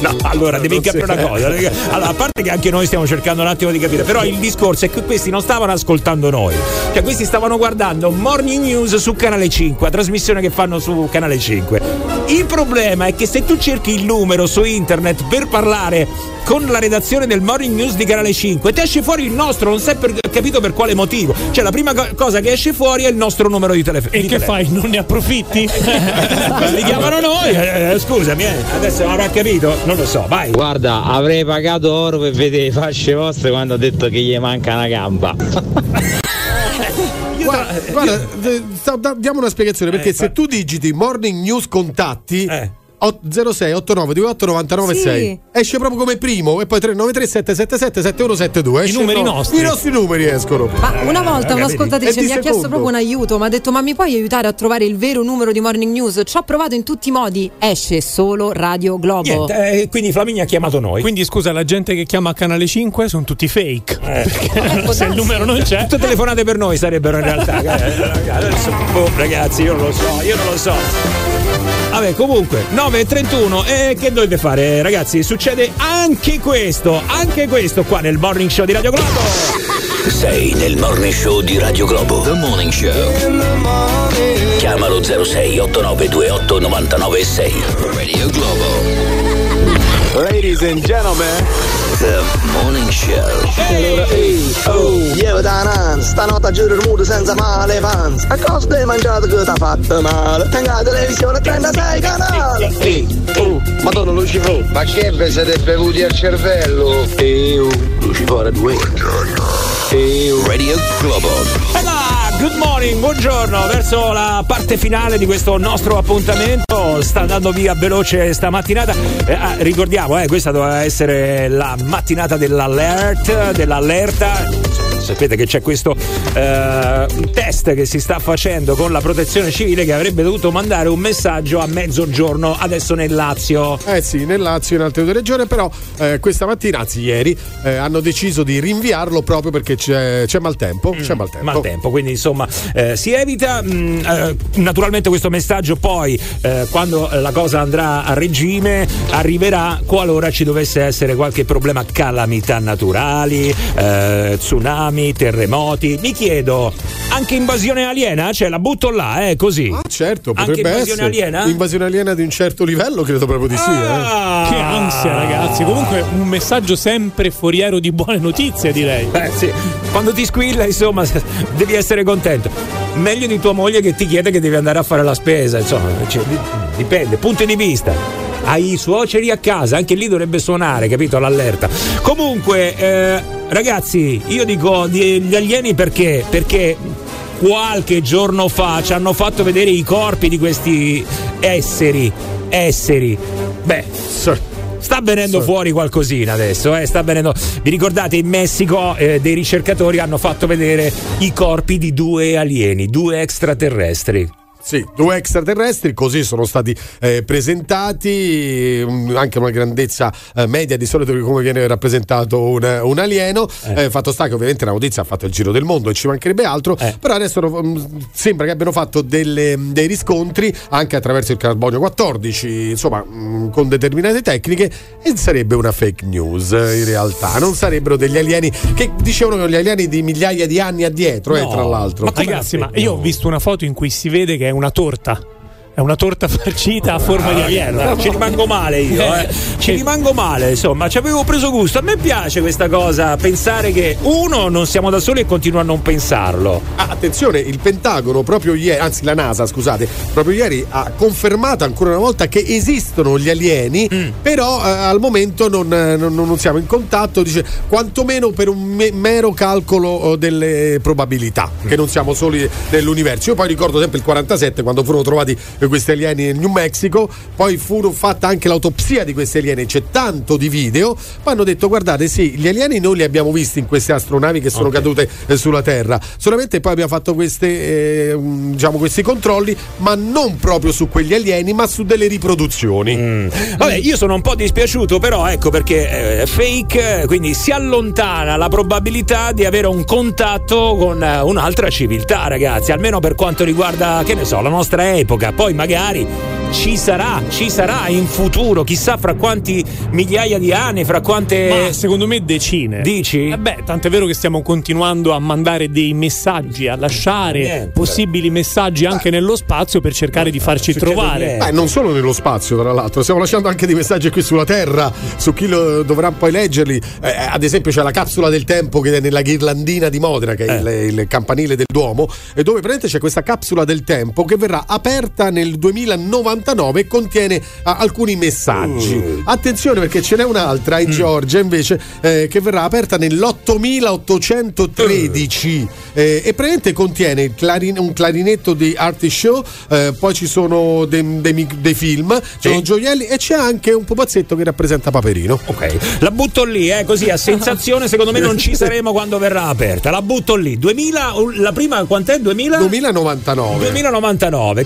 No, allora devi capire una cosa. Allora, a parte che anche noi stiamo cercando un attimo di capire, però il discorso è che questi non stavano ascoltando noi, cioè questi stavano guardando Morning News su Canale 5, la trasmissione che fanno su Canale 5. Il problema è che se tu cerchi il numero su internet per parlare con la redazione del Morning News di Canale 5, ti esce fuori il nostro, non sai capito per quale motivo. Cioè la prima cosa che esce fuori è il nostro numero di telefono. E che fai? Non ne approfitti? Li chiamano noi. Scusami, adesso avrà capito. Non lo so, vai. Guarda, avrei pagato oro per vedere le fasce vostre quando ha detto che gli manca una gamba. Guarda, diamo una spiegazione, perché se tu digiti Morning News contatti 06 89 28 99 6, esce proprio come primo, e poi 393 777 7172. I numeri nostri, i nostri numeri escono. Ma una volta un'ascoltatrice mi ha chiesto proprio un aiuto, mi ha detto: ma mi puoi aiutare a trovare il vero numero di Morning News? Ci ho provato in tutti i modi, esce solo Radio Globo. Quindi Flaminia ha chiamato noi. Quindi scusa, la gente che chiama a Canale 5 sono tutti fake, se il numero non c'è. Tutte telefonate per noi sarebbero in realtà. Ragazzi, io non lo so. Vabbè, comunque 9.31, che dovete fare, ragazzi? Succede anche questo qua nel Morning Show di Radio Globo. Sei nel Morning Show di Radio Globo. The Morning Show. Chiamalo 06 89 28 99 6. Radio Globo. Ladies and gentlemen, The Morning Show. Allora, io da nan, stanotte giuro il muto senza male fans. A cosa dei mangiato che t'ha fatto male? Tengo la televisione 36 canali. Madonna Lucifora, ma che ve siete bevuti al cervello? Lucifora 2. Radio Globo. Good morning, buongiorno, verso la parte finale di questo nostro appuntamento. Sta andando via veloce sta mattinata. Ricordiamo, questa doveva essere la mattinata dell'allerta. Sapete che c'è questo test che si sta facendo con la Protezione Civile, che avrebbe dovuto mandare un messaggio a mezzogiorno adesso nel Lazio. Nel Lazio e in altre due regioni, però questa mattina, anzi ieri, hanno deciso di rinviarlo proprio perché c'è maltempo. Maltempo, quindi insomma si evita. Naturalmente questo messaggio poi, quando la cosa andrà a regime, arriverà qualora ci dovesse essere qualche problema, calamità naturali, tsunami, terremoti. Mi chiedo, anche invasione aliena? Cioè, la butto là, così. Ah, certo, potrebbe anche invasione essere. Aliena? Invasione aliena di un certo livello, credo proprio di sì. Che ansia, ragazzi. Comunque, un messaggio sempre foriero di buone notizie, direi. Sì. Quando ti squilla, insomma, devi essere contento. Meglio di tua moglie che ti chiede che devi andare a fare la spesa, insomma, cioè, dipende, punti di vista. Ai suoceri a casa, anche lì dovrebbe suonare, capito, l'allerta. Comunque, ragazzi, io dico gli alieni perché qualche giorno fa ci hanno fatto vedere i corpi di questi esseri. Beh, sta venendo fuori qualcosina adesso, sta venendo. Vi ricordate in Messico dei ricercatori hanno fatto vedere i corpi di due alieni, due extraterrestri. Sì, due extraterrestri, così sono stati presentati, anche una grandezza media di solito come viene rappresentato un alieno. Fatto sta che ovviamente la notizia ha fatto il giro del mondo e ci mancherebbe altro, però adesso sembra che abbiano fatto dei riscontri anche attraverso il carbonio 14, insomma, con determinate tecniche, e sarebbe una fake news in realtà, non sarebbero degli alieni che dicevano che gli alieni di migliaia di anni addietro, no, tra l'altro. Ma ragazzi, ma io ho visto una foto in cui si vede che è una torta farcita a forma di alieno. Ci rimango male io, insomma, ci avevo preso gusto. A me piace questa cosa, pensare che uno, non siamo da soli e continuo a non pensarlo. Attenzione, il Pentagono proprio ieri, anzi la NASA, scusate, proprio ieri ha confermato ancora una volta che esistono gli alieni, però al momento non siamo in contatto, dice, quantomeno per un mero calcolo delle probabilità, che non siamo soli nell'universo. Io poi ricordo sempre il 47, quando furono trovati questi alieni in New Mexico, poi fu fatta anche l'autopsia di questi alieni, c'è tanto di video, ma hanno detto, guardate, sì, gli alieni noi li abbiamo visti in queste astronavi che sono cadute sulla Terra, solamente poi abbiamo fatto questi controlli, ma non proprio su quegli alieni, ma su delle riproduzioni. Vabbè, io sono un po' dispiaciuto, però ecco perché è fake, quindi si allontana la probabilità di avere un contatto con un'altra civiltà, ragazzi, almeno per quanto riguarda, che ne so, la nostra epoca. Poi magari ci sarà in futuro, chissà fra quanti migliaia di anni, fra quante. Ma secondo me decine. Dici? Tant'è vero che stiamo continuando a mandare dei messaggi, a lasciare possibili messaggi anche nello spazio per cercare di farci trovare. Non solo nello spazio, tra l'altro, stiamo lasciando anche dei messaggi qui sulla Terra, su chi dovrà poi leggerli. Ad esempio c'è la capsula del tempo che è nella ghirlandina di Modena, che è il campanile del Duomo, e dove praticamente c'è questa capsula del tempo che verrà aperta nel 2099, contiene alcuni messaggi. Attenzione, perché ce n'è un'altra in Georgia invece che verrà aperta nell'8813 e praticamente contiene un clarinetto di Artie Shaw, poi ci sono dei film, ci sono gioielli e c'è anche un pupazzetto che rappresenta Paperino. La butto lì, così a sensazione, secondo me non ci saremo quando verrà aperta, la butto lì. 2000, la prima quant'è? 2099.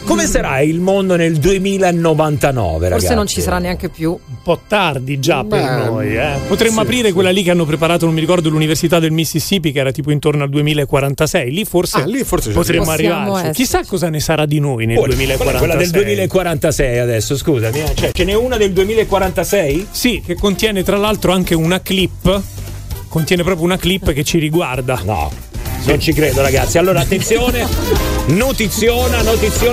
Come sarà il mondo nel 2099, ragazzi? Forse non ci sarà neanche più. Un po' tardi già per noi, potremmo aprire quella lì che hanno preparato, non mi ricordo, l'università del Mississippi, che era tipo intorno al 2046. Lì forse potremmo arrivarci. Chissà cosa ne sarà di noi nel 2046. Quella del 2046 adesso, scusami, cioè, ce n'è una del 2046? Sì, che contiene tra l'altro anche una clip. Contiene proprio una clip che ci riguarda. No, non ci credo, ragazzi. Allora, attenzione, notiziona,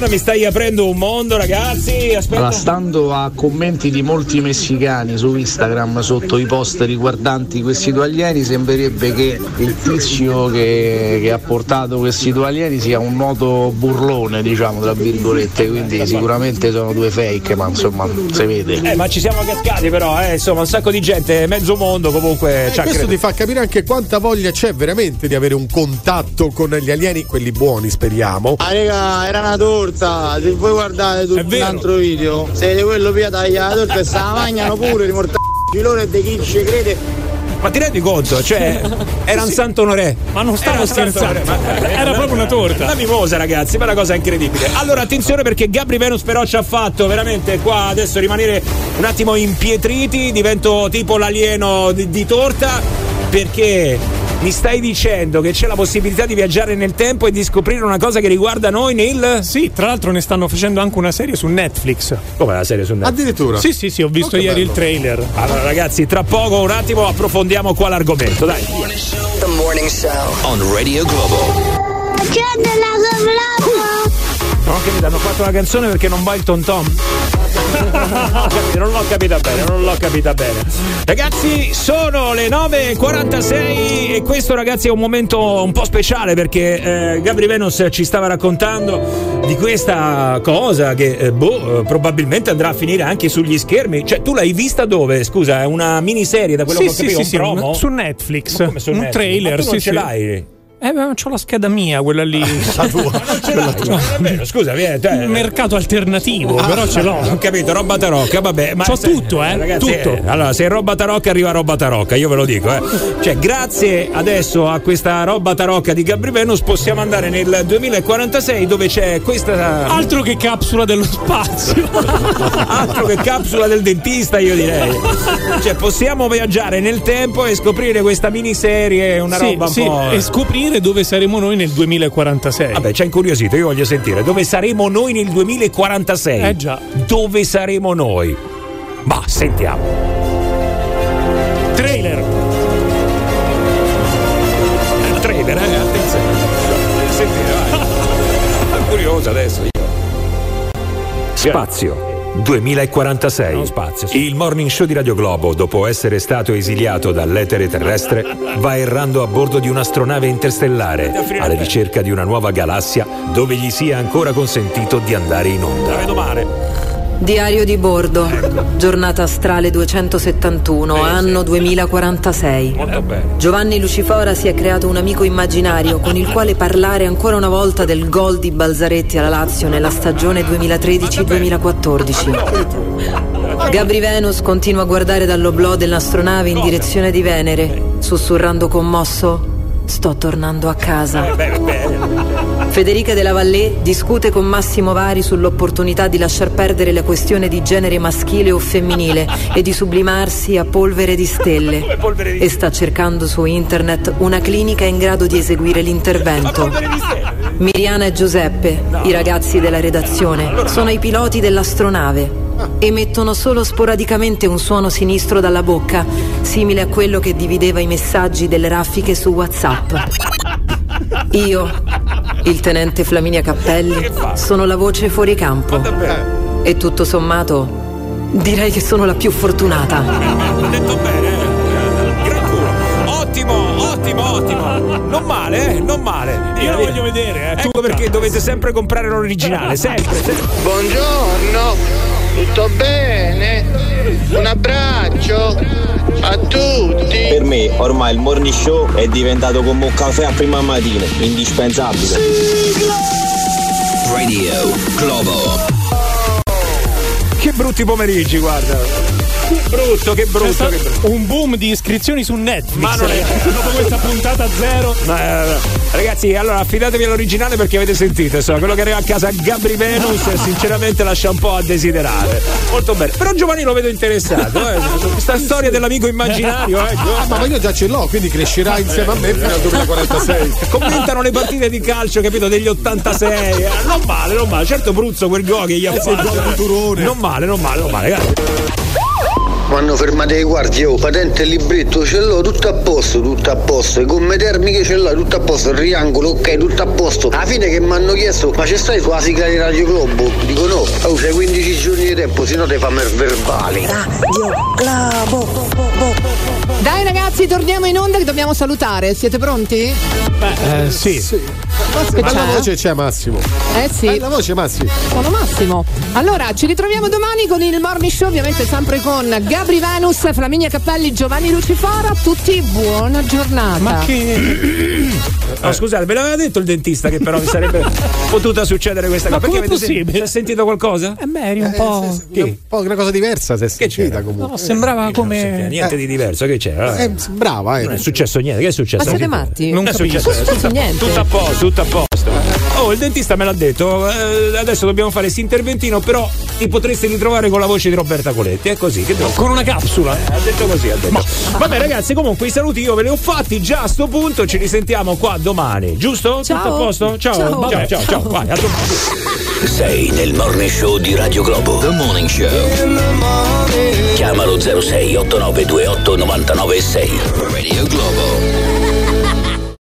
mi stai aprendo un mondo, ragazzi. Aspetta. Allora, stando a commenti di molti messicani su Instagram sotto i post riguardanti questi due alieni, sembrerebbe che il tizio che ha portato questi due alieni sia un noto burlone, diciamo, tra virgolette, quindi sicuramente sono due fake, ma insomma, si vede. Ma ci siamo cascati però, insomma, un sacco di gente, mezzo mondo comunque. Questo ti fa capire anche quanta voglia c'è veramente di avere un contatto contatto con gli alieni, quelli buoni speriamo. Ah raga, era una torta, se voi guardate tutto un altro video, se quello via taglia la torta e se la mangiano pure, rimortacci loro e di chi ci crede. Ma ti rendi conto? Cioè, era un Sant'Onorè. Ma non stavo scherzando. Era proprio una torta. Una mimosa, ragazzi, ma una cosa incredibile. Allora, attenzione perché Gabri Venus però ci ha fatto veramente qua adesso rimanere un attimo impietriti. Divento tipo l'alieno di torta, perché mi stai dicendo che c'è la possibilità di viaggiare nel tempo e di scoprire una cosa che riguarda noi nel... Sì, tra l'altro ne stanno facendo anche una serie su Netflix. Come la serie su Netflix? Addirittura? Sì, sì, sì, ho visto ieri bello. Il trailer. Allora ragazzi, tra poco un attimo approfondiamo qua l'argomento, dai. The Morning Show on Radio Globo. C'è della Globo. No, che mi hanno fatto la canzone perché non va il tom-tom. Non l'ho capita bene. Ragazzi, sono le 9.46 e questo, ragazzi, è un momento un po' speciale perché Gabri Venus ci stava raccontando di questa cosa che probabilmente andrà a finire anche sugli schermi. Cioè, tu l'hai vista dove? Scusa, è una miniserie, da quello che ho capito, un promo? Su Netflix. Ma come su un Netflix? Trailer, ma tu non ce l'hai? Ma c'ho la scheda mia, quella lì. La tua. Non ce l'ho. Davvero, scusa, un mercato alternativo, però ce l'ho. Ho capito, roba tarocca, vabbè. Ma c'ho tutto, ragazzi, tutto. Allora, se è roba tarocca, arriva roba tarocca, io ve lo dico, Cioè, grazie adesso a questa roba tarocca di Gabri Venus possiamo andare nel 2046 dove c'è questa. Altro che capsula dello spazio. Altro che capsula del dentista, io direi. Cioè, possiamo viaggiare nel tempo e scoprire questa miniserie, una roba un po'. E scoprire dove saremo noi nel 2046. Vabbè, c'è incuriosito, io voglio sentire dove saremo noi nel 2046. Già. Dove saremo noi? Ma sentiamo. Trailer. Trailer, attenzione. Sentite, vai. Sono curioso adesso io. Spazio. 2046. Il morning show di Radio Globo, dopo essere stato esiliato dall'etere terrestre, va errando a bordo di un'astronave interstellare alla ricerca di una nuova galassia dove gli sia ancora consentito di andare in onda. Diario di bordo, giornata astrale 271, anno 2046. Molto bene. Giovanni Lucifora si è creato un amico immaginario con il quale parlare ancora una volta del gol di Balzaretti alla Lazio nella stagione 2013-2014. Gabri Venus continua a guardare dall'oblò dell'astronave in direzione di Venere, sussurrando commosso: sto tornando a casa. Federica Della Valle discute con Massimo Bari sull'opportunità di lasciar perdere la questione di genere maschile o femminile e di sublimarsi a polvere di stelle. E sta cercando su internet una clinica in grado di eseguire l'intervento. Miriana e Giuseppe, i ragazzi della redazione, sono i piloti dell'astronave. Emettono solo sporadicamente un suono sinistro dalla bocca, simile a quello che divideva i messaggi delle raffiche su WhatsApp. Io, il tenente Flaminia Cappelli, sono la voce fuori campo e tutto sommato direi che sono la più fortunata. Ho detto bene, gran culo. Ottimo. Non male. Io lo voglio vedere, ecco perché dovete sempre comprare l'originale, sempre. Buongiorno. Tutto bene? Un abbraccio a tutti. Per me ormai il morning show è diventato come un caffè a prima mattina, indispensabile. Sigla! Radio Globo. Che brutti pomeriggi, guarda. Che brutto. Un boom di iscrizioni su Netflix. Ma non è dopo questa puntata zero. Ragazzi, allora affidatevi all'originale perché avete sentito, insomma, quello che arriva a casa Gabri Venus sinceramente lascia un po' a desiderare. Molto bene. Però Giovanni lo vedo interessato, questa storia dell'amico immaginario, ma io già ce l'ho, quindi crescerà insieme a me fino al 2046. Commentano le partite di calcio, capito, degli 86. Non male. Certo Bruzzo quel gol che gli ha fatto. Non male, ragazzi. Mi hanno fermato i guardie, patente e libretto ce l'ho, tutto a posto, e gomme termiche ce l'ho, tutto a posto, il triangolo, ok, tutto a posto. Alla fine che mi hanno chiesto: ma ci stai sulla sigla di Radio Globo? Dico no, c'hai 15 giorni di tempo, sennò te fa verbale. Radio Globo. Dai ragazzi, torniamo in onda che dobbiamo salutare, siete pronti? Sì. Massimo, bella voce c'è Massimo. Eh sì. Bella voce Massimo. Sono Massimo. Allora, ci ritroviamo domani con il Morning Show, ovviamente sempre con Gabri Venus, Flaminia Cappelli, Giovanni Lucifora. Tutti buona giornata. Ma che... Oh, scusate, ve l'aveva detto il dentista che però mi sarebbe potuta succedere questa cosa. Perché avete sentito qualcosa? Eri un po'... Un po' una cosa diversa si è sentita comunque. No, sembrava come... Niente di diverso, che c'era? Brava. Non è successo niente, che è successo? Ma siete matti? Non è successo niente. Tutto a posto, tutto a posto. Oh, il dentista me l'ha detto, adesso dobbiamo fare questo interventino, però ti potresti ritrovare con la voce di Roberta Coletti, è così. Che con una capsula. Ha detto così, ha detto. Ma... Vabbè ragazzi, comunque i saluti io ve li ho fatti già a sto punto, ci risentiamo qua domani, giusto? Ciao. Tutto a posto? Ciao. Ciao. Vabbè, ciao. Vai, a domani. Sei nel Morning Show di Radio Globo. The Morning Show. Chiamalo 06 89 28 99 6. Radio Globo.